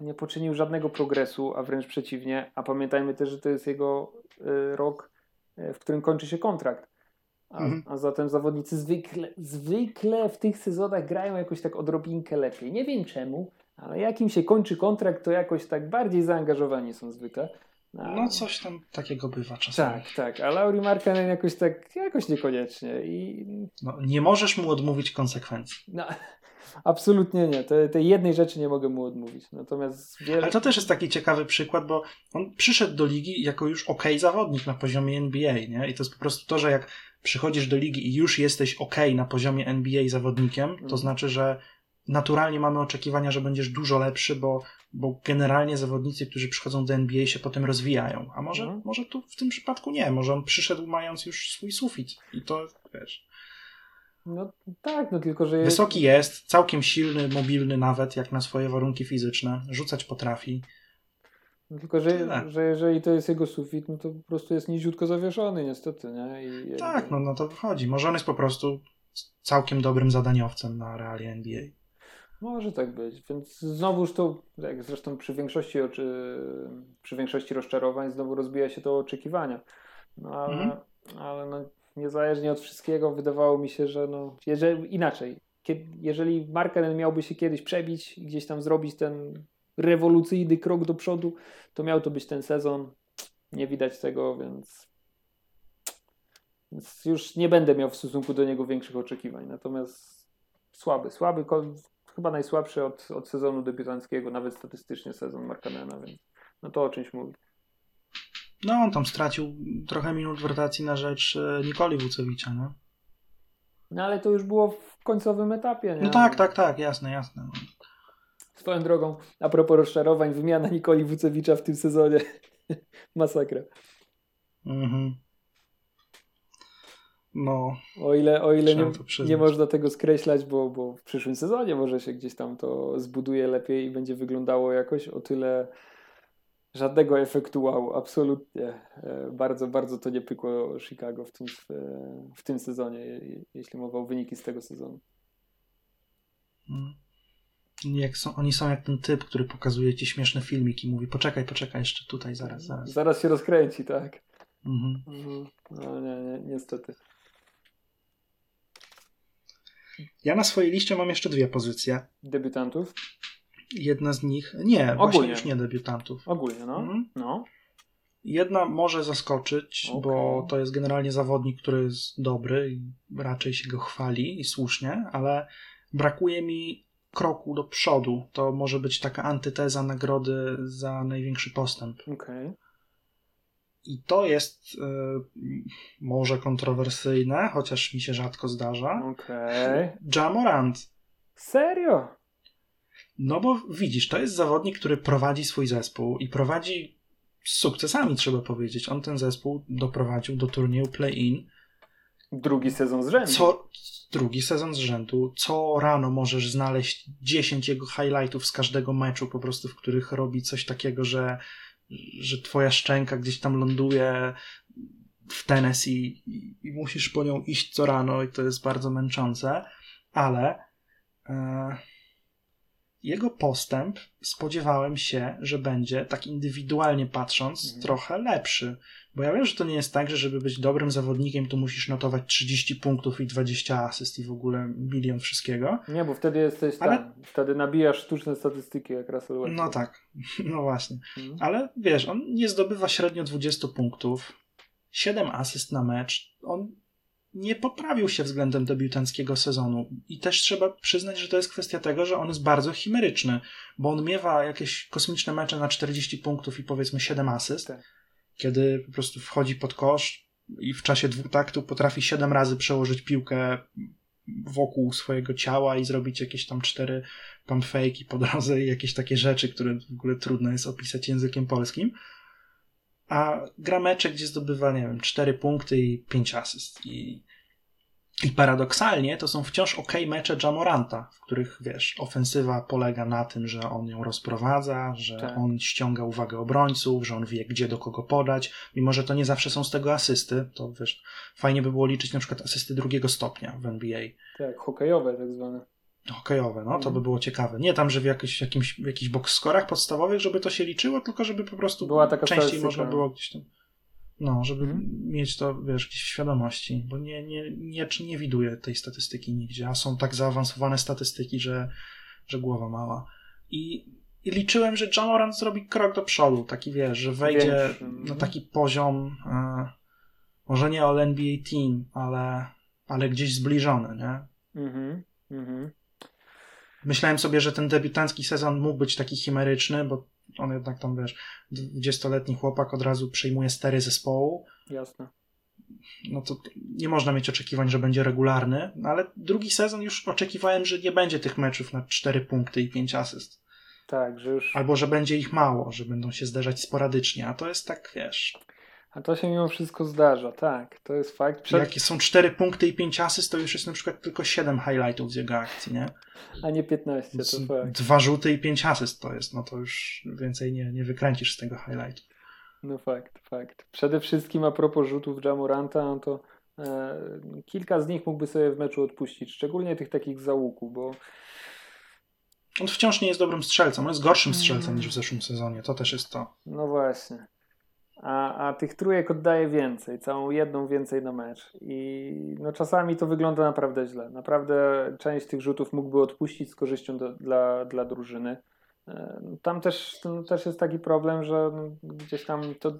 nie poczynił żadnego progresu, a wręcz przeciwnie. A pamiętajmy też, że to jest jego rok, w którym kończy się kontrakt. A zatem zawodnicy zwykle w tych sezonach grają jakoś tak odrobinkę lepiej. Nie wiem czemu, ale jak im się kończy kontrakt, to jakoś tak bardziej zaangażowani są zwykle. No coś tam takiego bywa czasami. Tak, a Lauri Markkanen jakoś niekoniecznie. I... No, nie możesz mu odmówić konsekwencji. No, absolutnie nie. Tej jednej rzeczy nie mogę mu odmówić. Natomiast Ale to też jest taki ciekawy przykład, bo on przyszedł do ligi jako już okej zawodnik na poziomie NBA, nie? I to jest po prostu to, że jak przychodzisz do ligi i już jesteś okej na poziomie NBA zawodnikiem, to znaczy, że naturalnie mamy oczekiwania, że będziesz dużo lepszy, bo generalnie zawodnicy, którzy przychodzą do NBA, się potem rozwijają. A może tu w tym przypadku nie. Może on przyszedł mając już swój sufit. I to, wiesz... No tak, no tylko, że... Wysoki jest, całkiem silny, mobilny nawet, jak na swoje warunki fizyczne. Rzucać potrafi. No tylko, że jeżeli to jest jego sufit, no to po prostu jest niziutko zawieszony niestety, nie? Tak, no to wychodzi. Może on jest po prostu całkiem dobrym zadaniowcem na realia NBA. Może tak być, więc znowuż to, jak zresztą przy większości rozczarowań, znowu rozbija się to oczekiwania. Ale niezależnie od wszystkiego wydawało mi się, że jeżeli Markkanen miałby się kiedyś przebić i gdzieś tam zrobić ten rewolucyjny krok do przodu, to miał to być ten sezon. Nie widać tego, więc Więc już nie będę miał w stosunku do niego większych oczekiwań. Natomiast słaby, chyba najsłabszy od sezonu debiutanckiego, nawet statystycznie sezon Markkanena, więc no to o czymś mówi. No on tam stracił trochę minut w rotacji na rzecz Nikoli Vucevicza, no. No ale to już było w końcowym etapie, nie? No tak, jasne. Swoją drogą, a propos rozczarowań, wymiana Nikoli Vucevicza w tym sezonie. Masakra. Mhm. No. O ile nie można tego skreślać, bo w przyszłym sezonie może się gdzieś tam to zbuduje lepiej i będzie wyglądało jakoś, o tyle żadnego efektu wow, absolutnie. Bardzo, bardzo to nie pykło Chicago w tym sezonie, jeśli mowa o wyniki z tego sezonu. Oni są jak ten typ, który pokazuje ci śmieszne filmiki i mówi poczekaj jeszcze tutaj, zaraz. Zaraz się rozkręci, tak? Mhm. No nie, niestety. Ja na swojej liście mam jeszcze dwie pozycje. Debiutantów? Jedna z nich... Nie, ogólnie. Właśnie już nie debiutantów. Ogólnie, no. Mhm. No. Jedna może zaskoczyć, okay, bo to jest generalnie zawodnik, który jest dobry i raczej się go chwali i słusznie, ale brakuje mi kroku do przodu. To może być taka antyteza nagrody za największy postęp. Okej. Okay. I to jest może kontrowersyjne, chociaż mi się rzadko zdarza. Okej. Okay. Ja Morant. Serio? No bo widzisz, to jest zawodnik, który prowadzi swój zespół i prowadzi z sukcesami, trzeba powiedzieć. On ten zespół doprowadził do turnieju play-in. Drugi sezon z rzędu. Co rano możesz znaleźć 10 jego highlightów z każdego meczu, po prostu w których robi coś takiego, że twoja szczęka gdzieś tam ląduje w Tennessee i musisz po nią iść co rano i to jest bardzo męczące, ale jego postęp spodziewałem się, że będzie tak indywidualnie patrząc trochę lepszy, bo ja wiem, że to nie jest tak, że żeby być dobrym zawodnikiem to musisz notować 30 punktów i 20 asyst i w ogóle milion wszystkiego. Nie, bo wtedy jesteś wtedy nabijasz sztuczne statystyki jak Russell Westbrook. No tak, no właśnie. Mhm. Ale wiesz, on nie zdobywa średnio 20 punktów, 7 asyst na mecz, on nie poprawił się względem debiutanckiego sezonu i też trzeba przyznać, że to jest kwestia tego, że on jest bardzo chimeryczny, bo on miewa jakieś kosmiczne mecze na 40 punktów i powiedzmy 7 asyst, tak, kiedy po prostu wchodzi pod kosz i w czasie 2 taktów potrafi 7 razy przełożyć piłkę wokół swojego ciała i zrobić jakieś tam 4 pump fake'i po drodze i jakieś takie rzeczy, które w ogóle trudno jest opisać językiem polskim. A gra mecze, gdzie zdobywa, nie wiem, 4 punkty i 5 asyst. I paradoksalnie to są wciąż okej mecze Ja Moranta, w których, wiesz, ofensywa polega na tym, że on ją rozprowadza, że tak, on ściąga uwagę obrońców, że on wie, gdzie do kogo podać, mimo że to nie zawsze są z tego asysty. To, wiesz, fajnie by było liczyć na przykład asysty 2. stopnia w NBA. Tak, hokejowe tak zwane. Hokejowe, no to by było ciekawe. Nie tam, że w jakichś box-scorach podstawowych, żeby to się liczyło, tylko żeby po prostu była taka częściej można było gdzieś tam, no, żeby mieć to, wiesz, gdzieś w świadomości, bo nie widuję tej statystyki nigdzie, a są tak zaawansowane statystyki, że głowa mała. I liczyłem, że Ja Morant zrobi krok do przodu, taki, wiesz, że wejdzie na taki poziom, może nie all NBA team, ale gdzieś zbliżony, nie? Mhm. Myślałem sobie, że ten debiutancki sezon mógł być taki chimeryczny, bo on jednak tam, wiesz, 20-letni chłopak od razu przyjmuje stery zespołu. Jasne. No to nie można mieć oczekiwań, że będzie regularny, no ale drugi sezon już oczekiwałem, że nie będzie tych meczów na 4 punkty i 5 asyst. Tak, że już... Albo, że będzie ich mało, że będą się zdarzać sporadycznie, a to jest tak, wiesz... A to się mimo wszystko zdarza, tak. To jest fakt. Jakie są 4 punkty i 5 asyst, to już jest na przykład tylko 7 highlightów z jego akcji, nie? A nie 15, to fakt. 2 rzuty i 5 asyst to jest, no to już więcej nie wykręcisz z tego highlightu. No fakt. Przede wszystkim a propos rzutów Ja Moranta, no to kilka z nich mógłby sobie w meczu odpuścić, szczególnie tych takich z załuku, bo on wciąż nie jest dobrym strzelcą, on jest gorszym strzelcem niż w zeszłym sezonie, to też jest to. No właśnie. A tych trójek oddaje więcej, całą jedną więcej na mecz i no czasami to wygląda naprawdę źle, naprawdę część tych rzutów mógłby odpuścić z korzyścią dla drużyny. Tam też jest taki problem, że gdzieś tam to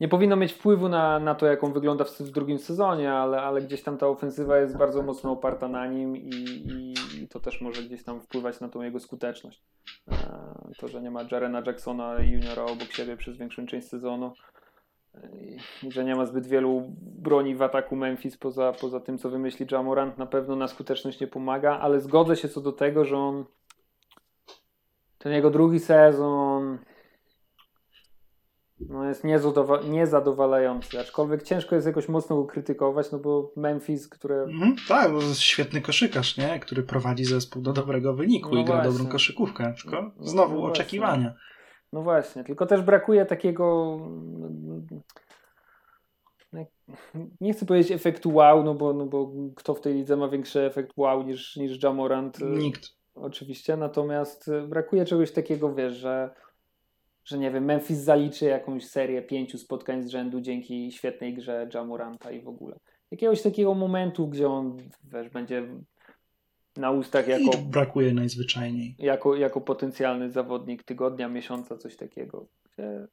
nie powinno mieć wpływu na to, jaką wygląda w drugim sezonie, ale gdzieś tam ta ofensywa jest bardzo mocno oparta na nim i to też może gdzieś tam wpływać na tą jego skuteczność. To, że nie ma Jarena Jacksona juniora obok siebie przez większą część sezonu, że nie ma zbyt wielu broni w ataku Memphis poza tym, co wymyśli Ja Morant, na pewno na skuteczność nie pomaga, ale zgodzę się co do tego, że ten jego drugi sezon jest niezadowalający, aczkolwiek ciężko jest jakoś mocno go krytykować, no bo Memphis, które... tak, bo to jest świetny koszykarz, nie? Który prowadzi zespół do dobrego wyniku i gra dobrą koszykówkę, tylko znowu oczekiwania. No właśnie, tylko też brakuje takiego, nie chcę powiedzieć efektu wow, no bo kto w tej lidze ma większy efekt wow niż Ja Morant? Nikt. Oczywiście, natomiast brakuje czegoś takiego, wiesz, że nie wiem, Memphis zaliczy jakąś serię 5 spotkań z rzędu dzięki świetnej grze Ja Moranta i w ogóle. Jakiegoś takiego momentu, gdzie on, wiesz, będzie na ustach jako... I brakuje najzwyczajniej. Jako potencjalny zawodnik tygodnia, miesiąca, coś takiego. Gdzie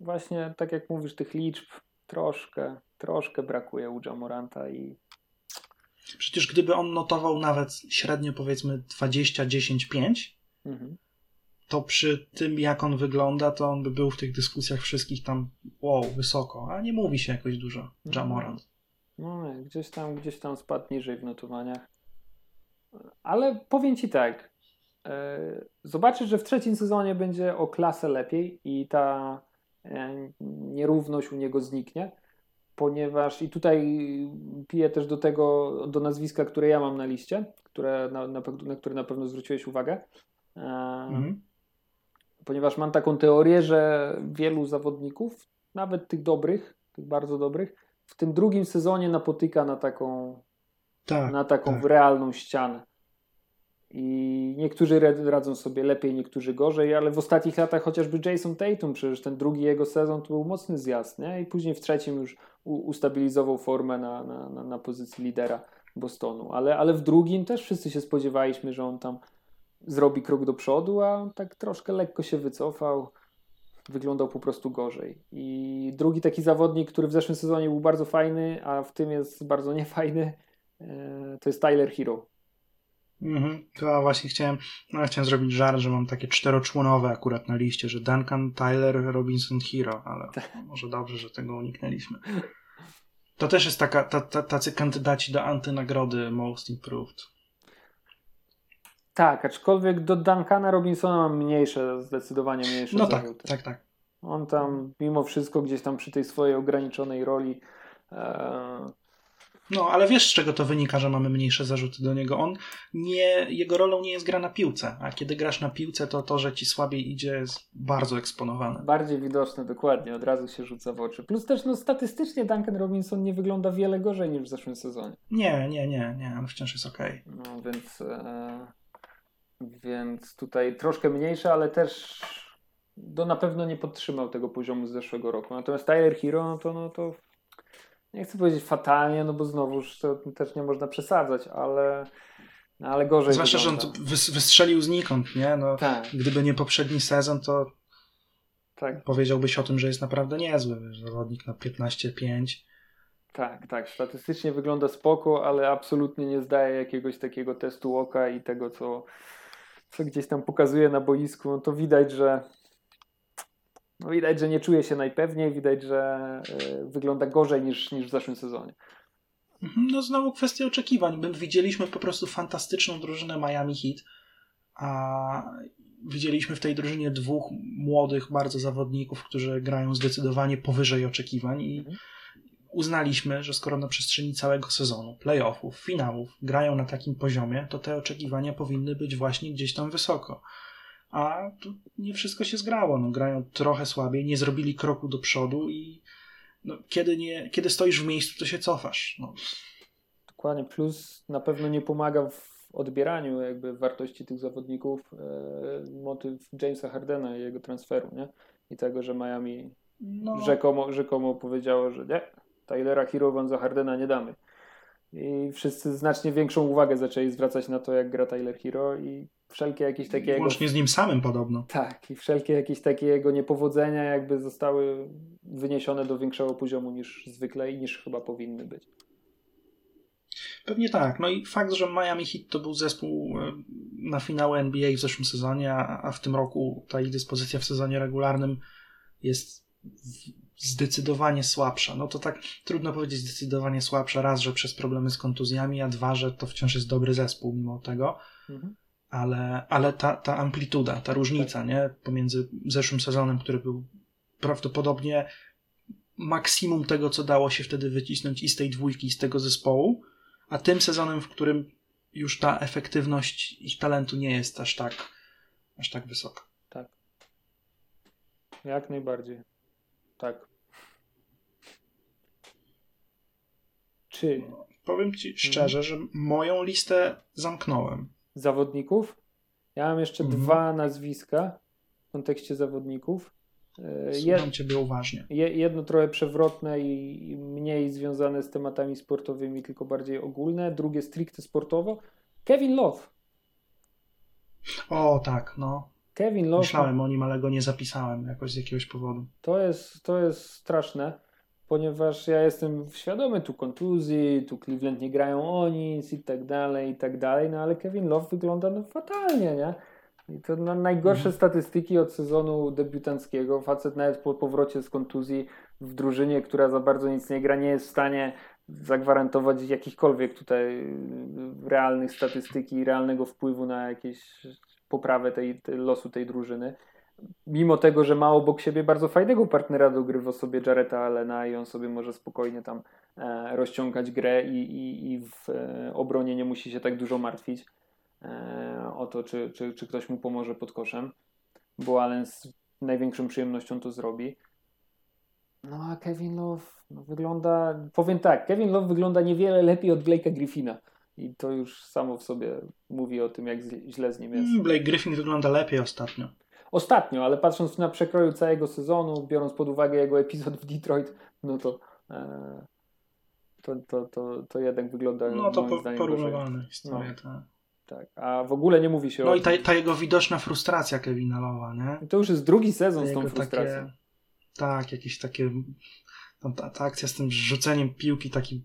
właśnie, tak jak mówisz, tych liczb troszkę brakuje u Ja Moranta i... Przecież gdyby on notował nawet średnio, powiedzmy, 20, 10, 5, to przy tym, jak on wygląda, to on by był w tych dyskusjach wszystkich tam wow, wysoko, a nie mówi się jakoś dużo Ja Morant. No, gdzieś tam spadł niżej w notowaniach. Ale powiem Ci tak, zobaczysz, że w trzecim sezonie będzie o klasę lepiej i ta nierówność u niego zniknie, ponieważ i tutaj piję też do nazwiska, które ja mam na liście, na które na pewno zwróciłeś uwagę, ponieważ mam taką teorię, że wielu zawodników, nawet tych dobrych, tych bardzo dobrych, w tym drugim sezonie napotyka na taką realną ścianę. I niektórzy radzą sobie lepiej, niektórzy gorzej, ale w ostatnich latach chociażby Jason Tatum, przecież ten drugi jego sezon to był mocny zjazd, nie? I później w trzecim już ustabilizował formę na pozycji lidera Bostonu, ale w drugim też wszyscy się spodziewaliśmy, że on tam zrobi krok do przodu, a on tak troszkę lekko się wycofał, wyglądał po prostu gorzej. I drugi taki zawodnik, który w zeszłym sezonie był bardzo fajny, a w tym jest bardzo niefajny, to jest Tyler Hero. To właśnie chciałem zrobić żart, że mam takie 4-członowe akurat na liście, że Duncan, Tyler, Robinson, Hero, ale może dobrze, że tego uniknęliśmy. To też jest tacy kandydaci do antynagrody Most Improved. Tak, aczkolwiek do Duncana Robinsona mam zdecydowanie mniejsze zarzuty. Tak. On tam mimo wszystko gdzieś tam przy tej swojej ograniczonej roli... ale wiesz, z czego to wynika, że mamy mniejsze zarzuty do niego. Jego rolą nie jest gra na piłce, a kiedy grasz na piłce, to, że ci słabiej idzie, jest bardzo eksponowane. Bardziej widoczne, dokładnie, od razu się rzuca w oczy. Plus też statystycznie Duncan Robinson nie wygląda wiele gorzej niż w zeszłym sezonie. Nie, on wciąż jest okej. No więc... Więc tutaj troszkę mniejsze, ale też na pewno nie podtrzymał tego poziomu z zeszłego roku. Natomiast Tyler Hero, to nie chcę powiedzieć fatalnie, bo znowuż to też nie można przesadzać, ale gorzej. Zwłaszcza, że on to wystrzelił znikąd, nie? Tak. Gdyby nie poprzedni sezon, to tak. Powiedziałbyś o tym, że jest naprawdę niezły zawodnik na 15-5. Tak. Statystycznie wygląda spoko, ale absolutnie nie zdaje jakiegoś takiego testu oka i tego, co gdzieś tam pokazuje na boisku, to widać, że nie czuje się najpewniej, widać, że wygląda gorzej niż w zeszłym sezonie. Znowu kwestia oczekiwań. My widzieliśmy po prostu fantastyczną drużynę Miami Heat, a widzieliśmy w tej drużynie dwóch młodych bardzo zawodników, którzy grają zdecydowanie powyżej oczekiwań i uznaliśmy, że skoro na przestrzeni całego sezonu, playoffów, finałów grają na takim poziomie, to te oczekiwania powinny być właśnie gdzieś tam wysoko. A tu nie wszystko się zgrało. Grają trochę słabiej, nie zrobili kroku do przodu i kiedy stoisz w miejscu, to się cofasz. Dokładnie, plus na pewno nie pomaga w odbieraniu jakby wartości tych zawodników motyw Jamesa Hardena i jego transferu, nie? I tego, że Miami rzekomo powiedziało, że nie, Tylera Hero wam za Hardena nie damy. I wszyscy znacznie większą uwagę zaczęli zwracać na to, jak gra Tyler Hero i wszelkie jakieś takie jego... Łącznie z nim samym podobno. Tak, i wszelkie jakieś takie jego niepowodzenia jakby zostały wyniesione do większego poziomu niż zwykle i niż chyba powinny być. Pewnie tak. No i fakt, że Miami Heat to był zespół na finał NBA w zeszłym sezonie, a w tym roku ta ich dyspozycja w sezonie regularnym jest zdecydowanie słabsza. No to tak trudno powiedzieć zdecydowanie słabsza. Raz, że przez problemy z kontuzjami, a dwa, że to wciąż jest dobry zespół mimo tego. Mhm. Ale ta amplituda, ta różnica, tak, nie, pomiędzy zeszłym sezonem, który był prawdopodobnie maksimum tego, co dało się wtedy wycisnąć i z tej dwójki, i z tego zespołu, a tym sezonem, w którym już ta efektywność ich talentu nie jest aż tak wysoka. Tak. Jak najbardziej. Tak. Czy... Powiem Ci szczerze, że moją listę zamknąłem. Zawodników? Ja mam jeszcze dwa nazwiska w kontekście zawodników. Słucham Ciebie uważnie. Jedno trochę przewrotne i mniej związane z tematami sportowymi, tylko bardziej ogólne. Drugie stricte sportowo. Kevin Love. O tak, no. Kevin Love. Myślałem o nim, ale go nie zapisałem jakoś z jakiegoś powodu. To jest straszne, ponieważ ja jestem świadomy tu kontuzji, tu Cleveland nie grają o nic i tak dalej, no ale Kevin Love wygląda no fatalnie, nie? I to najgorsze statystyki od sezonu debiutanckiego. Facet nawet po powrocie z kontuzji w drużynie, która za bardzo nic nie gra, nie jest w stanie zagwarantować jakichkolwiek tutaj realnych statystyk i realnego wpływu na jakieś poprawę losu tej drużyny. Mimo tego, że ma obok siebie bardzo fajnego partnera do gry w osobie Jarretta Allena i on sobie może spokojnie tam rozciągać grę i w obronie nie musi się tak dużo martwić o to, czy ktoś mu pomoże pod koszem, bo Allen z największą przyjemnością to zrobi. No a Kevin Love wygląda, powiem tak, Kevin Love wygląda niewiele lepiej od Blake'a Griffina i to już samo w sobie mówi o tym, jak źle z nim jest. Blake Griffin wygląda lepiej ostatnio. Ostatnio, ale patrząc na przekroju całego sezonu, biorąc pod uwagę jego epizod w Detroit, no to jednak wygląda... No to porównywalna historia, tak. Tak, a w ogóle nie mówi się o... No i ta jego widoczna frustracja Kevina Love'a, nie? I to już jest drugi sezon z tą frustracją. Takie, tak, jakieś takie... Tam ta akcja z tym rzuceniem piłki, taki...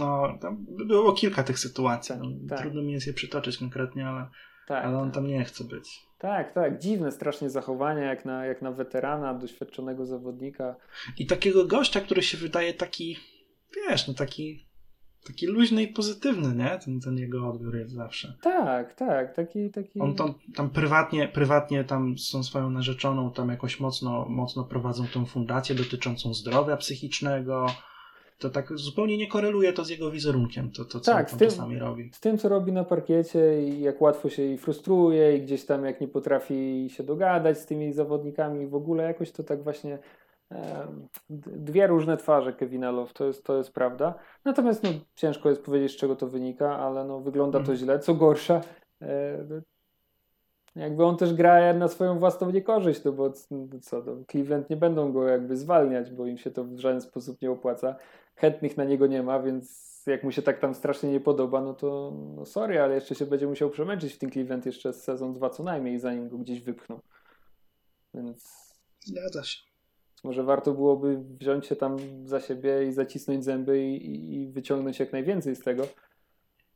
No, tam było kilka tych sytuacji. Tak, no, tak. Trudno mi jest je przytoczyć konkretnie, ale, tak, ale on tak. Tam nie chce być. Tak, tak. Dziwne strasznie zachowania, jak na weterana, doświadczonego zawodnika. I takiego gościa, który się wydaje taki... Wiesz, no taki luźny i pozytywny, nie? Ten jego odbiór jest zawsze. Tak, tak. Taki... On tam prywatnie tam są swoją narzeczoną, tam jakoś mocno prowadzą tą fundację dotyczącą zdrowia psychicznego. To tak zupełnie nie koreluje to z jego wizerunkiem, to co tak, on czasami robi. Z tym, co robi na parkiecie i jak łatwo się jej frustruje i gdzieś tam jak nie potrafi się dogadać z tymi zawodnikami i w ogóle jakoś to tak właśnie... Dwie różne twarze Kevina Love, to jest prawda. Natomiast no, ciężko jest powiedzieć, z czego to wynika, ale no, wygląda to źle. Co gorsza, jakby on też gra na swoją własną niekorzyść, no bo co, no, Cleveland nie będą go jakby zwalniać, bo im się to w żaden sposób nie opłaca. Chętnych na niego nie ma, więc jak mu się tak tam strasznie nie podoba, no to no sorry, ale jeszcze się będzie musiał przemęczyć w tym Cleveland jeszcze sezon 2 co najmniej, zanim go gdzieś wypchną. Więc... Zgadza się. Może warto byłoby wziąć się tam za siebie i zacisnąć zęby i wyciągnąć jak najwięcej z tego,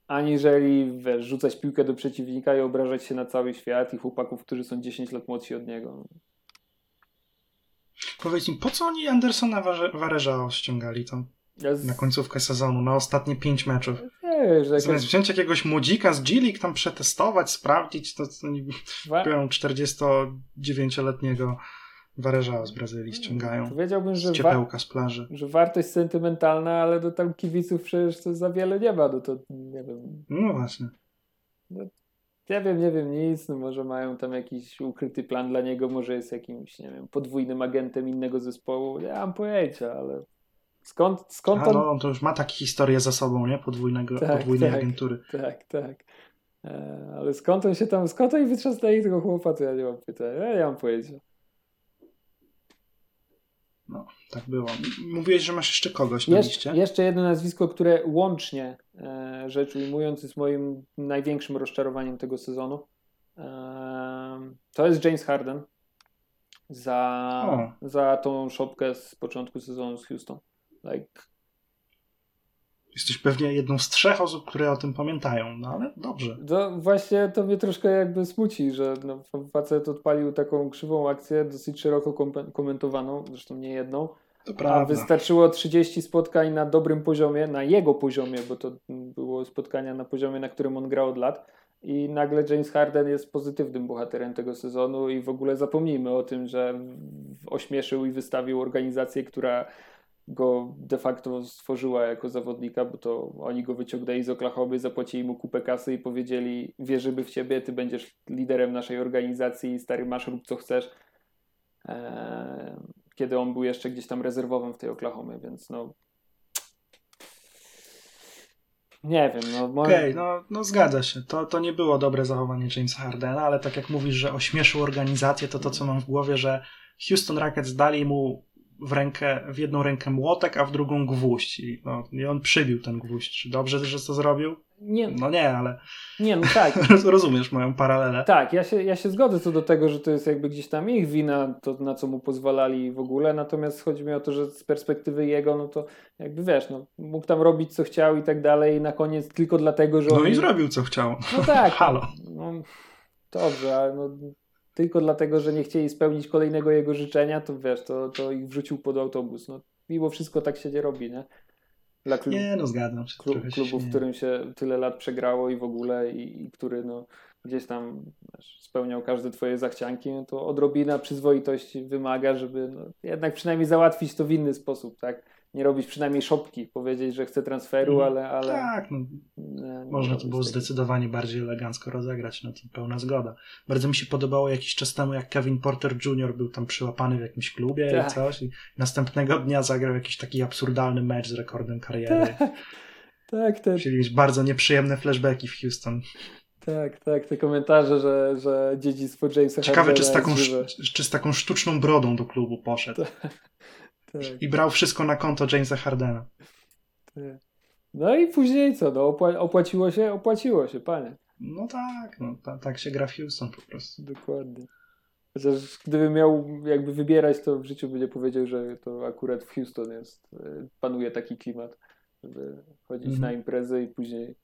aniżeli rzucać piłkę do przeciwnika i obrażać się na cały świat i chłopaków, którzy są 10 lat młodsi od niego. Powiedz mi, po co oni Andersona Varejao ściągali tam na końcówkę sezonu, na ostatnie 5 meczów? Zamiast wziąć jakiegoś młodzika z G-League, tam przetestować, sprawdzić, to oni biorą 49-letniego Varejao z Brazylii ściągają. Powiedziałbym, że z ciepełka, z plaży. Że wartość sentymentalna, ale do tam kibiców przecież to za wiele nie ma. No to nie wiem. No właśnie. No, nie wiem nic. No może mają tam jakiś ukryty plan dla niego, może jest jakimś, nie wiem, podwójnym agentem innego zespołu. Ja mam pojęcia, ale skąd on... No, on to już ma takie historię za sobą, nie? Podwójnej agentury. Tak, tak. Ale skąd on wytrzasnęli tego chłopa, to ja nie mam pytania. Ja nie mam pojęcia. No, tak było. Mówiłeś, że masz jeszcze kogoś na liście? Jeszcze jedno nazwisko, które łącznie, rzecz ujmując, jest moim największym rozczarowaniem tego sezonu. To jest James Harden za tą szopkę z początku sezonu z Houston. Jesteś pewnie jedną z 3 osób, które o tym pamiętają, no ale dobrze. No właśnie to mnie troszkę jakby smuci, że facet odpalił taką krzywą akcję, dosyć szeroko komentowaną, zresztą nie jedną. To prawda. Wystarczyło 30 spotkań na dobrym poziomie, na jego poziomie, bo to było spotkania na poziomie, na którym on grał od lat. I nagle James Harden jest pozytywnym bohaterem tego sezonu i w ogóle zapomnijmy o tym, że ośmieszył i wystawił organizację, która go de facto stworzyła jako zawodnika, bo to oni go wyciągnęli z Oklahomy, zapłacili mu kupę kasy i powiedzieli: wierzymy w ciebie, ty będziesz liderem naszej organizacji, stary, masz, rób co chcesz. Kiedy on był jeszcze gdzieś tam rezerwowym w tej Oklahomie, więc no... Nie wiem, no... Okej, zgadza się. To nie było dobre zachowanie Jamesa Hardena, ale tak jak mówisz, że ośmieszył organizację, to co mam w głowie, że Houston Rockets dali mu w jedną rękę młotek, a w drugą gwóźdź. I on przybił ten gwóźdź. Dobrze, że to zrobił? Nie. No nie, ale... Nie, no tak. Rozumiesz moją paralelę. Tak, ja się zgodzę co do tego, że to jest jakby gdzieś tam ich wina, to na co mu pozwalali w ogóle, natomiast chodzi mi o to, że z perspektywy jego, no to jakby wiesz, no mógł tam robić co chciał i tak dalej i na koniec tylko dlatego, że on... No i zrobił co chciał. No tak. Halo. No, dobrze, ale no... Tylko dlatego, że nie chcieli spełnić kolejnego jego życzenia, to wiesz, to ich wrzucił pod autobus. No, mimo wszystko tak się nie robi, nie? Dla zgadzam się. Klubu, w którym się tyle lat przegrało i w ogóle, i który no, gdzieś tam spełniał każde twoje zachcianki, no, to odrobina przyzwoitości wymaga, żeby no, jednak przynajmniej załatwić to w inny sposób, tak? Nie robić przynajmniej szopki, powiedzieć, że chce transferu, ale... Tak, no, nie można to było zdecydowanie bardziej elegancko rozegrać, no to pełna zgoda. Bardzo mi się podobało jakiś czas temu, jak Kevin Porter Jr. był tam przyłapany w jakimś klubie i coś i następnego dnia zagrał jakiś taki absurdalny mecz z rekordem kariery. Tak. Musieli mieć bardzo nieprzyjemne flashbacki w Houston. Tak, te komentarze, że dziedzictwo Jamesa Hardena... Ciekawe, czy z taką sztuczną brodą do klubu poszedł. Tak. I brał wszystko na konto Jamesa Hardena. No i później co? No, opłaciło się, panie. No tak, tak się gra w Houston po prostu. Dokładnie. Chociaż gdyby miał jakby wybierać, to w życiu by nie powiedział, że to akurat w Houston panuje taki klimat, żeby chodzić na imprezy i później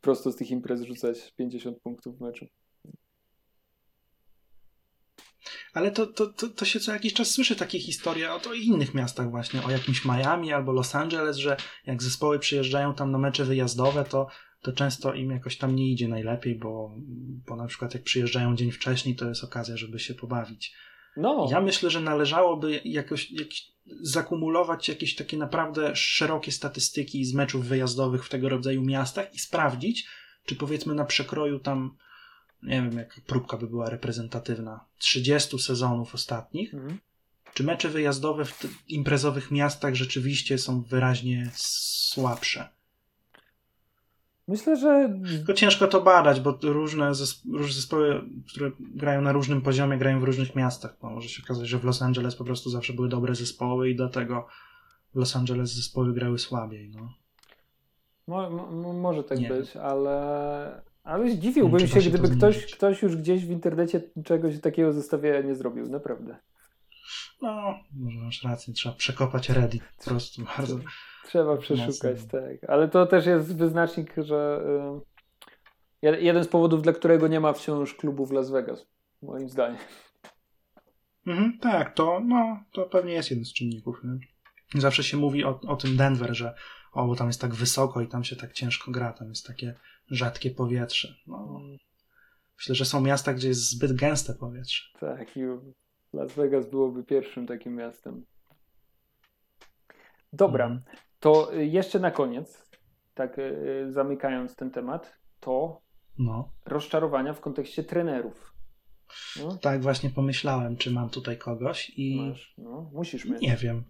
prosto z tych imprez rzucać 50 punktów w meczu. Ale to się co jakiś czas słyszy takie historie o innych miastach właśnie, o jakimś Miami albo Los Angeles, że jak zespoły przyjeżdżają tam na mecze wyjazdowe, to często im jakoś tam nie idzie najlepiej, bo na przykład jak przyjeżdżają dzień wcześniej, to jest okazja, żeby się pobawić. No. Ja myślę, że należałoby jakoś zakumulować jakieś takie naprawdę szerokie statystyki z meczów wyjazdowych w tego rodzaju miastach i sprawdzić, czy powiedzmy na przekroju tam, nie wiem, jaka próbka by była reprezentatywna, 30 sezonów ostatnich, czy mecze wyjazdowe w imprezowych miastach rzeczywiście są wyraźnie słabsze? Myślę, że... Tylko ciężko to badać, bo różne zespoły, które grają na różnym poziomie, grają w różnych miastach. No, może się okazać, że w Los Angeles po prostu zawsze były dobre zespoły i dlatego w Los Angeles zespoły grały słabiej. No. Może tak nie być, ale zdziwiłbym się, gdyby ktoś już gdzieś w internecie czegoś takiego zestawienia nie zrobił, naprawdę. No, może masz rację, trzeba przekopać Reddit po prostu bardzo. Trzeba przeszukać, tak. Ale to też jest wyznacznik, że jeden z powodów, dla którego nie ma wciąż klubu w Las Vegas, moim zdaniem. Tak, to pewnie jest jeden z czynników. Nie? Zawsze się mówi o tym Denver, że bo tam jest tak wysoko i tam się tak ciężko gra, tam jest takie rzadkie powietrze. No, myślę, że są miasta, gdzie jest zbyt gęste powietrze. Tak, i Las Vegas byłoby pierwszym takim miastem. Dobra, to jeszcze na koniec, tak zamykając ten temat, to rozczarowania w kontekście trenerów. No. Tak właśnie pomyślałem, czy mam tutaj kogoś i... Masz, musisz mieć. Nie wiem.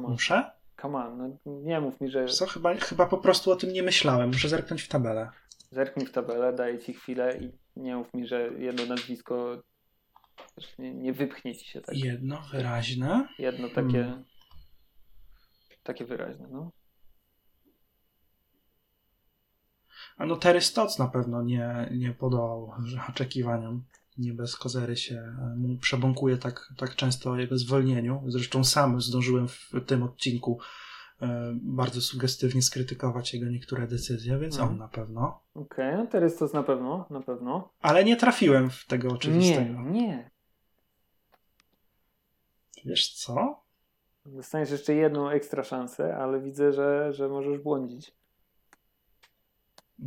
Muszę? Come on, nie mów mi, że... Co? Chyba po prostu o tym nie myślałem. Muszę zerknąć w tabelę. Zerknij w tabelę, daję ci chwilę i nie mów mi, że jedno nazwisko nie wypchnie ci się tak. Jedno wyraźne? Jedno takie... Takie wyraźne, No Terry Stotts na pewno nie podołał oczekiwaniom. Nie bez kozery się mu przebąkuje tak często o jego zwolnieniu. Zresztą sam zdążyłem w tym odcinku bardzo sugestywnie skrytykować jego niektóre decyzje, więc on na pewno. Okej, no Terry Stotts na pewno. Ale nie trafiłem w tego oczywistego. Nie. Wiesz co? Dostaniesz jeszcze jedną ekstra szansę, ale widzę, że możesz błądzić.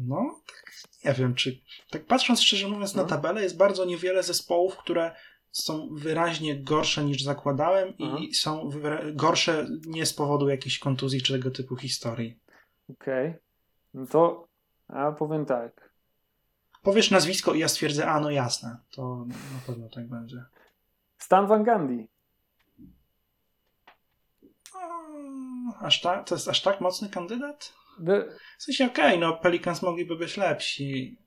No, nie wiem, czy... Tak patrząc, szczerze mówiąc, na tabelę jest bardzo niewiele zespołów, które są wyraźnie gorsze niż zakładałem i są gorsze nie z powodu jakichś kontuzji czy tego typu historii. Okej. No to... A powiem tak. Powiesz nazwisko i ja stwierdzę, no jasne. To na pewno tak będzie. Stan Van Gundy. To jest aż tak mocny kandydat? W sensie okej, Pelicans mogliby być lepsi.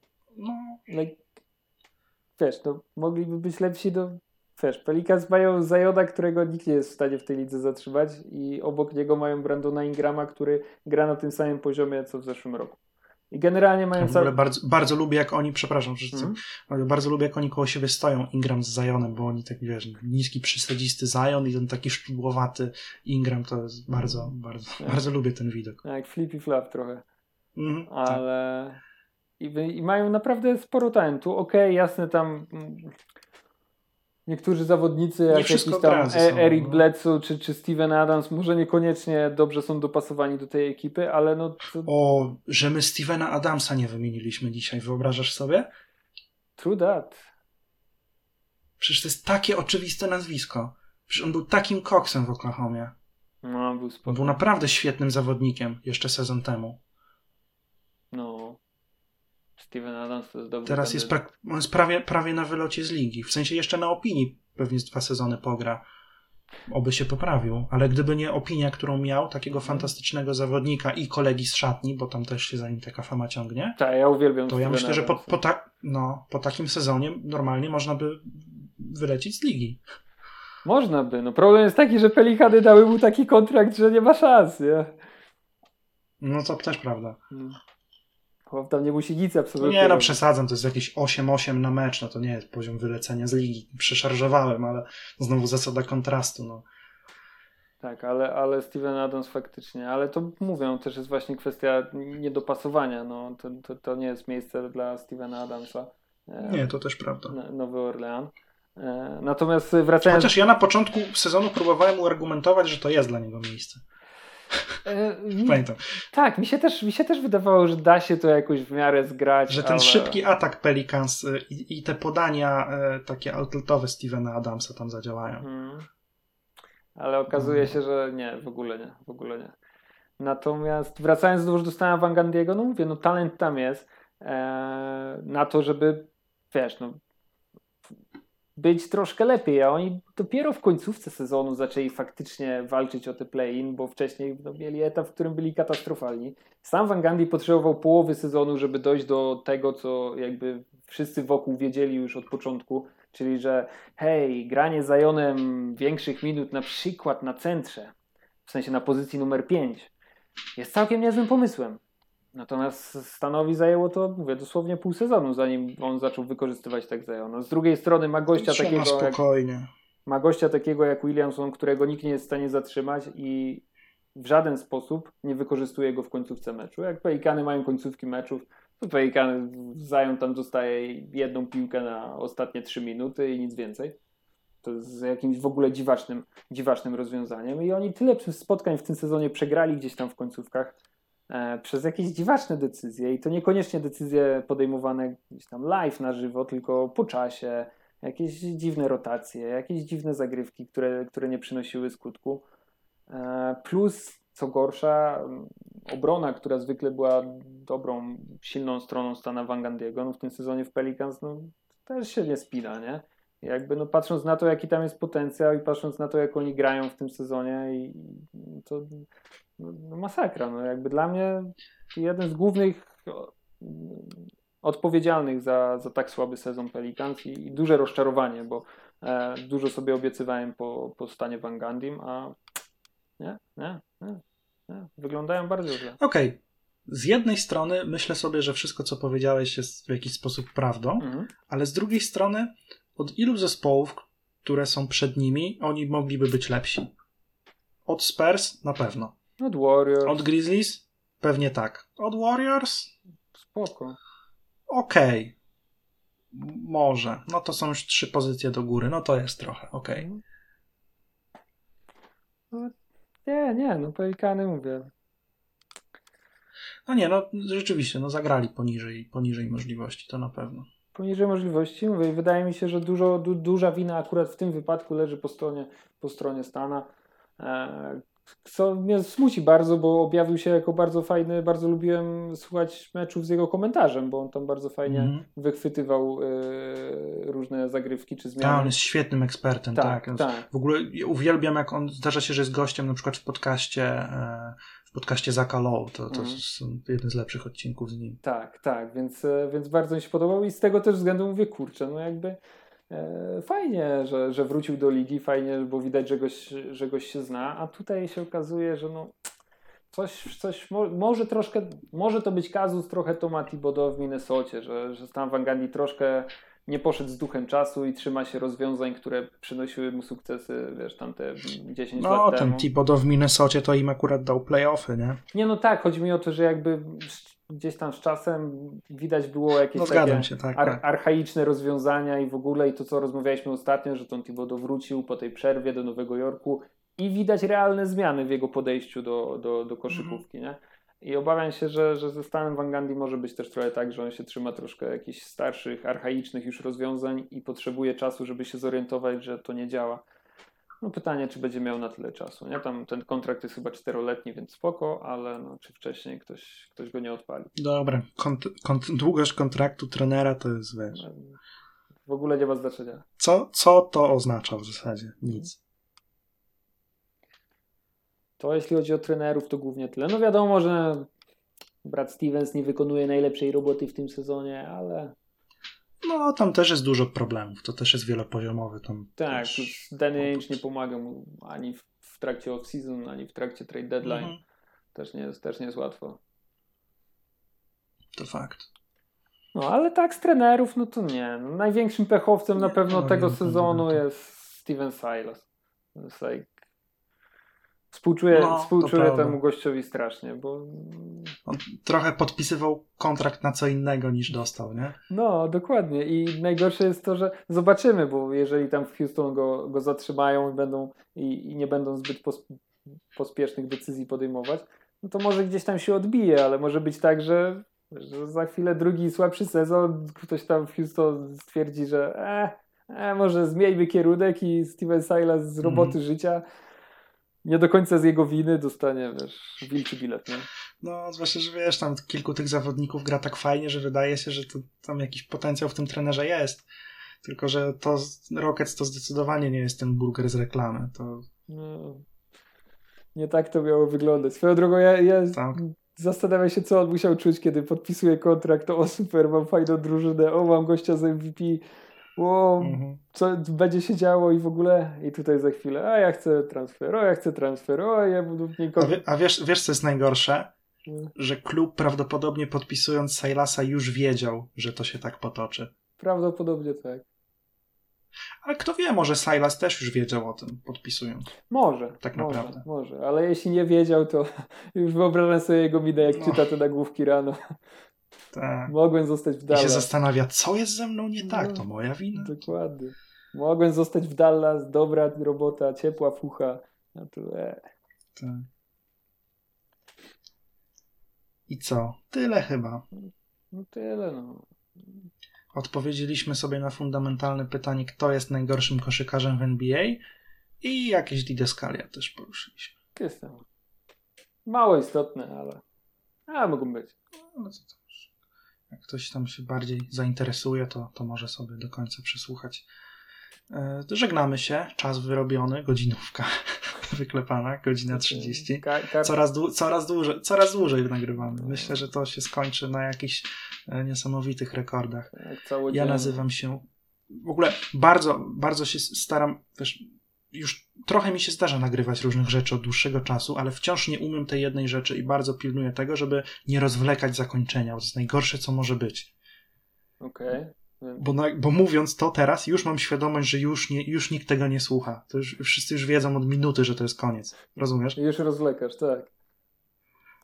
Mogliby być lepsi, Pelicans mają Zajoda, którego nikt nie jest w stanie w tej lidze zatrzymać i obok niego mają Brandona Ingrama, który gra na tym samym poziomie, co w zeszłym roku. I generalnie mają... W ogóle bardzo lubię, jak oni, bardzo lubię, jak oni koło siebie stoją, Ingram z Zionem, bo oni tak, niski, przysadzisty Zion i ten taki szczudłowaty Ingram, to jest bardzo lubię ten widok. Jak flip i flap trochę. Ale... Tak. I mają naprawdę sporo talentu. Jasne, tam... Niektórzy zawodnicy, jak jakiś tam Eric Bledsoe czy Steven Adams, może niekoniecznie dobrze są dopasowani do tej ekipy, ale że my Stevena Adamsa nie wymieniliśmy dzisiaj, wyobrażasz sobie? True that. Przecież to jest takie oczywiste nazwisko. Przecież on był takim koksem w Oklahomie. No, on był spoko. Był naprawdę świetnym zawodnikiem jeszcze sezon temu. No... Steven Adams to jest dobry. Teraz jest on jest prawie na wylocie z ligi. W sensie jeszcze na opinii pewnie z 2 sezony pogra. Oby się poprawił. Ale gdyby nie opinia, którą miał, takiego fantastycznego zawodnika i kolegi z szatni, bo tam też się za nim taka fama ciągnie. Tak, ja uwielbiam to Steven Adams. To ja myślę, że po takim sezonie normalnie można by wylecieć z ligi. Można by. Problem jest taki, że Pelikany dały mu taki kontrakt, że nie ma szans. Nie? No to też prawda. Tam nie musi nic absolutnie. Nie, przesadzam, to jest jakieś 8-8 na mecz, to nie jest poziom wylecenia z ligi. Przeszarżowałem, ale znowu zasada kontrastu, Tak, ale Steven Adams faktycznie, ale to mówią, też jest właśnie kwestia niedopasowania, to nie jest miejsce dla Stevena Adamsa. Nie, to też prawda. Nowy Orlean. Natomiast wracając... Chociaż ja na początku sezonu próbowałem uargumentować, że to jest dla niego miejsce. Pamiętam. Tak, mi się też wydawało, że da się to jakoś w miarę zgrać. Że ten szybki atak Pelicans i te podania takie outletowe Stevena Adamsa tam zadziałają. Ale okazuje się, że nie, w ogóle nie. Natomiast wracając znowu do Stana Van Gundy'ego, talent tam jest na to, żeby być troszkę lepiej, a oni dopiero w końcówce sezonu zaczęli faktycznie walczyć o te play-in, bo wcześniej mieli etap, w którym byli katastrofalni. Sam Van Gundy potrzebował połowy sezonu, żeby dojść do tego, co jakby wszyscy wokół wiedzieli już od początku, czyli że granie z Zionem większych minut na przykład na centrze, w sensie na pozycji numer 5, jest całkiem niezłym pomysłem. Natomiast Stanowi zajęło to, dosłownie pół sezonu, zanim on zaczął wykorzystywać tak Ziona. Z drugiej strony ma gościa takiego jak Williamson, którego nikt nie jest w stanie zatrzymać i w żaden sposób nie wykorzystuje go w końcówce meczu. Jak Pelikany mają końcówki meczów, to Pelikany Zion tam dostaje jedną piłkę na ostatnie 3 minuty i nic więcej. To jest jakimś w ogóle dziwacznym rozwiązaniem. I oni tyle spotkań w tym sezonie przegrali gdzieś tam w końcówkach, przez jakieś dziwaczne decyzje i to niekoniecznie decyzje podejmowane gdzieś tam live na żywo, tylko po czasie, jakieś dziwne rotacje, jakieś dziwne zagrywki, które nie przynosiły skutku, plus co gorsza obrona, która zwykle była dobrą, silną stroną Stana Van Gundy'ego, w tym sezonie w Pelicans też się nie spina, nie? Patrząc na to, jaki tam jest potencjał i patrząc na to, jak oni grają w tym sezonie i to... masakra. Dla mnie jeden z głównych odpowiedzialnych za tak słaby sezon Pelicans i duże rozczarowanie, bo dużo sobie obiecywałem po Stanie Van Gundym, a nie. Wyglądają bardzo źle. Okej. z jednej strony myślę sobie, że wszystko, co powiedziałeś, jest w jakiś sposób prawdą, ale z drugiej strony od ilu zespołów, które są przed nimi, oni mogliby być lepsi? Od Spurs na pewno. Od Warriors. Od Grizzlies? Pewnie tak. Od Warriors? Spoko. Okej. Może. No to są już 3 pozycje do góry. No to jest trochę. Okej. No, nie, Pelikany mówię. No nie, no rzeczywiście, no zagrali poniżej możliwości, to na pewno. Poniżej możliwości, mówię, wydaje mi się, że duża wina akurat w tym wypadku leży po stronie Stana. Co mnie smuci bardzo, bo objawił się jako bardzo fajny, bardzo lubiłem słuchać meczów z jego komentarzem, bo on tam bardzo fajnie wychwytywał różne zagrywki czy zmiany. Tak, on jest świetnym ekspertem. Tak. W ogóle uwielbiam, jak on, zdarza się, że jest gościem na przykład w podcaście Zaka Lowe, to jest jeden z lepszych odcinków z nim. Tak, więc bardzo mi się podobał i z tego też względu mówię, kurczę, no jakby fajnie, że wrócił do ligi, fajnie, bo widać, że goś się zna, a tutaj się okazuje, że no coś może troszkę, może to być kazus trochę Toma Thibodeau w Minnesocie, że Stan Van Gundy troszkę nie poszedł z duchem czasu i trzyma się rozwiązań, które przynosiły mu sukcesy, wiesz, tam te 10 lat temu. No, ten Thibodeau w Minnesocie to im akurat dał play-offy, nie? Nie, no tak, chodzi mi o to, że jakby gdzieś tam z czasem widać było jakieś archaiczne rozwiązania i w ogóle, i to, co rozmawialiśmy ostatnio, że Tom Thibodeau wrócił po tej przerwie do Nowego Jorku i widać realne zmiany w jego podejściu do koszykówki, nie? I obawiam się, że ze Stanem Van Gundy może być też trochę tak, że on się trzyma troszkę jakichś starszych, archaicznych już rozwiązań i potrzebuje czasu, żeby się zorientować, że to nie działa. No pytanie, czy będzie miał na tyle czasu, nie? Tam ten kontrakt jest chyba 4-letni, więc spoko, ale no, czy wcześniej ktoś go nie odpali. Dobra, długość kontraktu trenera to jest, wiesz... W ogóle nie ma znaczenia. Co to oznacza w zasadzie? Nic. To jeśli chodzi o trenerów, to głównie tyle. No wiadomo, że brat Stevens nie wykonuje najlepszej roboty w tym sezonie, ale... No tam też jest dużo problemów, to też jest wielopoziomowy. Tam tak, też... Danny Ainge nie pomaga mu ani w trakcie off-season, ani w trakcie trade deadline. Też nie jest łatwo. To fakt. No ale tak z trenerów, no to nie. No, największym pechowcem na pewno tego sezonu jest Steven Silas. Współczuję temu gościowi strasznie, bo... On trochę podpisywał kontrakt na co innego niż dostał, nie? No, dokładnie. I najgorsze jest to, że zobaczymy, bo jeżeli tam w Houston go zatrzymają i nie będą zbyt pospiesznych decyzji podejmować, no to może gdzieś tam się odbije, ale może być tak, że za chwilę drugi słabszy sezon, ktoś tam w Houston stwierdzi, że może zmieńmy kierunek i Steven Silas z roboty życia... Nie do końca z jego winy dostanie, wiesz, wilczy bilet, nie? No, zwłaszcza, że wiesz, tam kilku tych zawodników gra tak fajnie, że wydaje się, że to tam jakiś potencjał w tym trenerze jest. Tylko, że to Rockets to zdecydowanie nie jest ten burger z reklamy. To... No, nie tak to miało wyglądać. Swoją drogą, ja zastanawiam się, co on musiał czuć, kiedy podpisuje kontrakt, o super, mam fajną drużynę, mam gościa z MVP, co będzie się działo i w ogóle, i tutaj za chwilę, ja chcę transfer, ja budu nikogo... A wiesz co jest najgorsze? Że klub prawdopodobnie podpisując Silasa już wiedział, że to się tak potoczy. Prawdopodobnie tak. Ale kto wie, może Silas też już wiedział o tym, podpisując. Może, ale jeśli nie wiedział, to już wyobrażam sobie jego minę, jak czyta te nagłówki rano. Tak. Mogłem zostać w Dallas. I się zastanawia, co jest ze mną nie tak, to moja wina. Dokładnie. Mogłem zostać w Dallas, dobra robota, ciepła fucha. No to Tak. I co? Tyle chyba. No tyle, no. Odpowiedzieliśmy sobie na fundamentalne pytanie, kto jest najgorszym koszykarzem w NBA i jakieś didaskalia też poruszyliśmy. Jestem. Mało istotne, ale... A, mogą być. No co to? Jak ktoś tam się bardziej zainteresuje, to może sobie do końca przesłuchać. Żegnamy się. Czas wyrobiony. Godzinówka wyklepana. Godzina 30. Coraz dłużej nagrywamy. Myślę, że to się skończy na jakichś niesamowitych rekordach. Ja nazywam się... W ogóle bardzo, bardzo się staram też Już trochę mi się zdarza nagrywać różnych rzeczy od dłuższego czasu, ale wciąż nie umiem tej jednej rzeczy i bardzo pilnuję tego, żeby nie rozwlekać zakończenia, bo to jest najgorsze, co może być. Okej. Bo mówiąc to teraz, już mam świadomość, że już nikt tego nie słucha. To już, wszyscy już wiedzą od minuty, że to jest koniec. Rozumiesz? Już rozwlekasz, tak.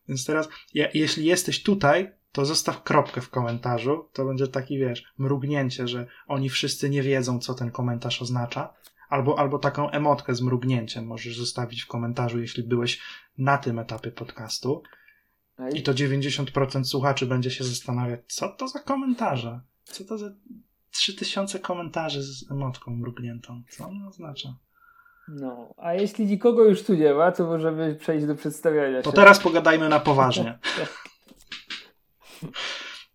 Więc teraz, jeśli jesteś tutaj, to zostaw kropkę w komentarzu. To będzie taki, mrugnięcie, że oni wszyscy nie wiedzą, co ten komentarz oznacza. Albo taką emotkę z mrugnięciem możesz zostawić w komentarzu, jeśli byłeś na tym etapie podcastu. I to 90% słuchaczy będzie się zastanawiać, co to za komentarze? Co to za 3000 komentarzy z emotką mrugniętą? Co on oznacza? No, a jeśli nikogo już tu nie ma, to możemy przejść do przedstawiania się. To teraz pogadajmy na poważnie.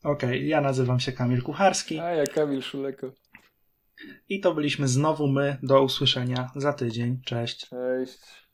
Okej, ja nazywam się Kamil Kucharski. A ja Kamil Szuleko. I to byliśmy znowu my. Do usłyszenia za tydzień. Cześć. Cześć.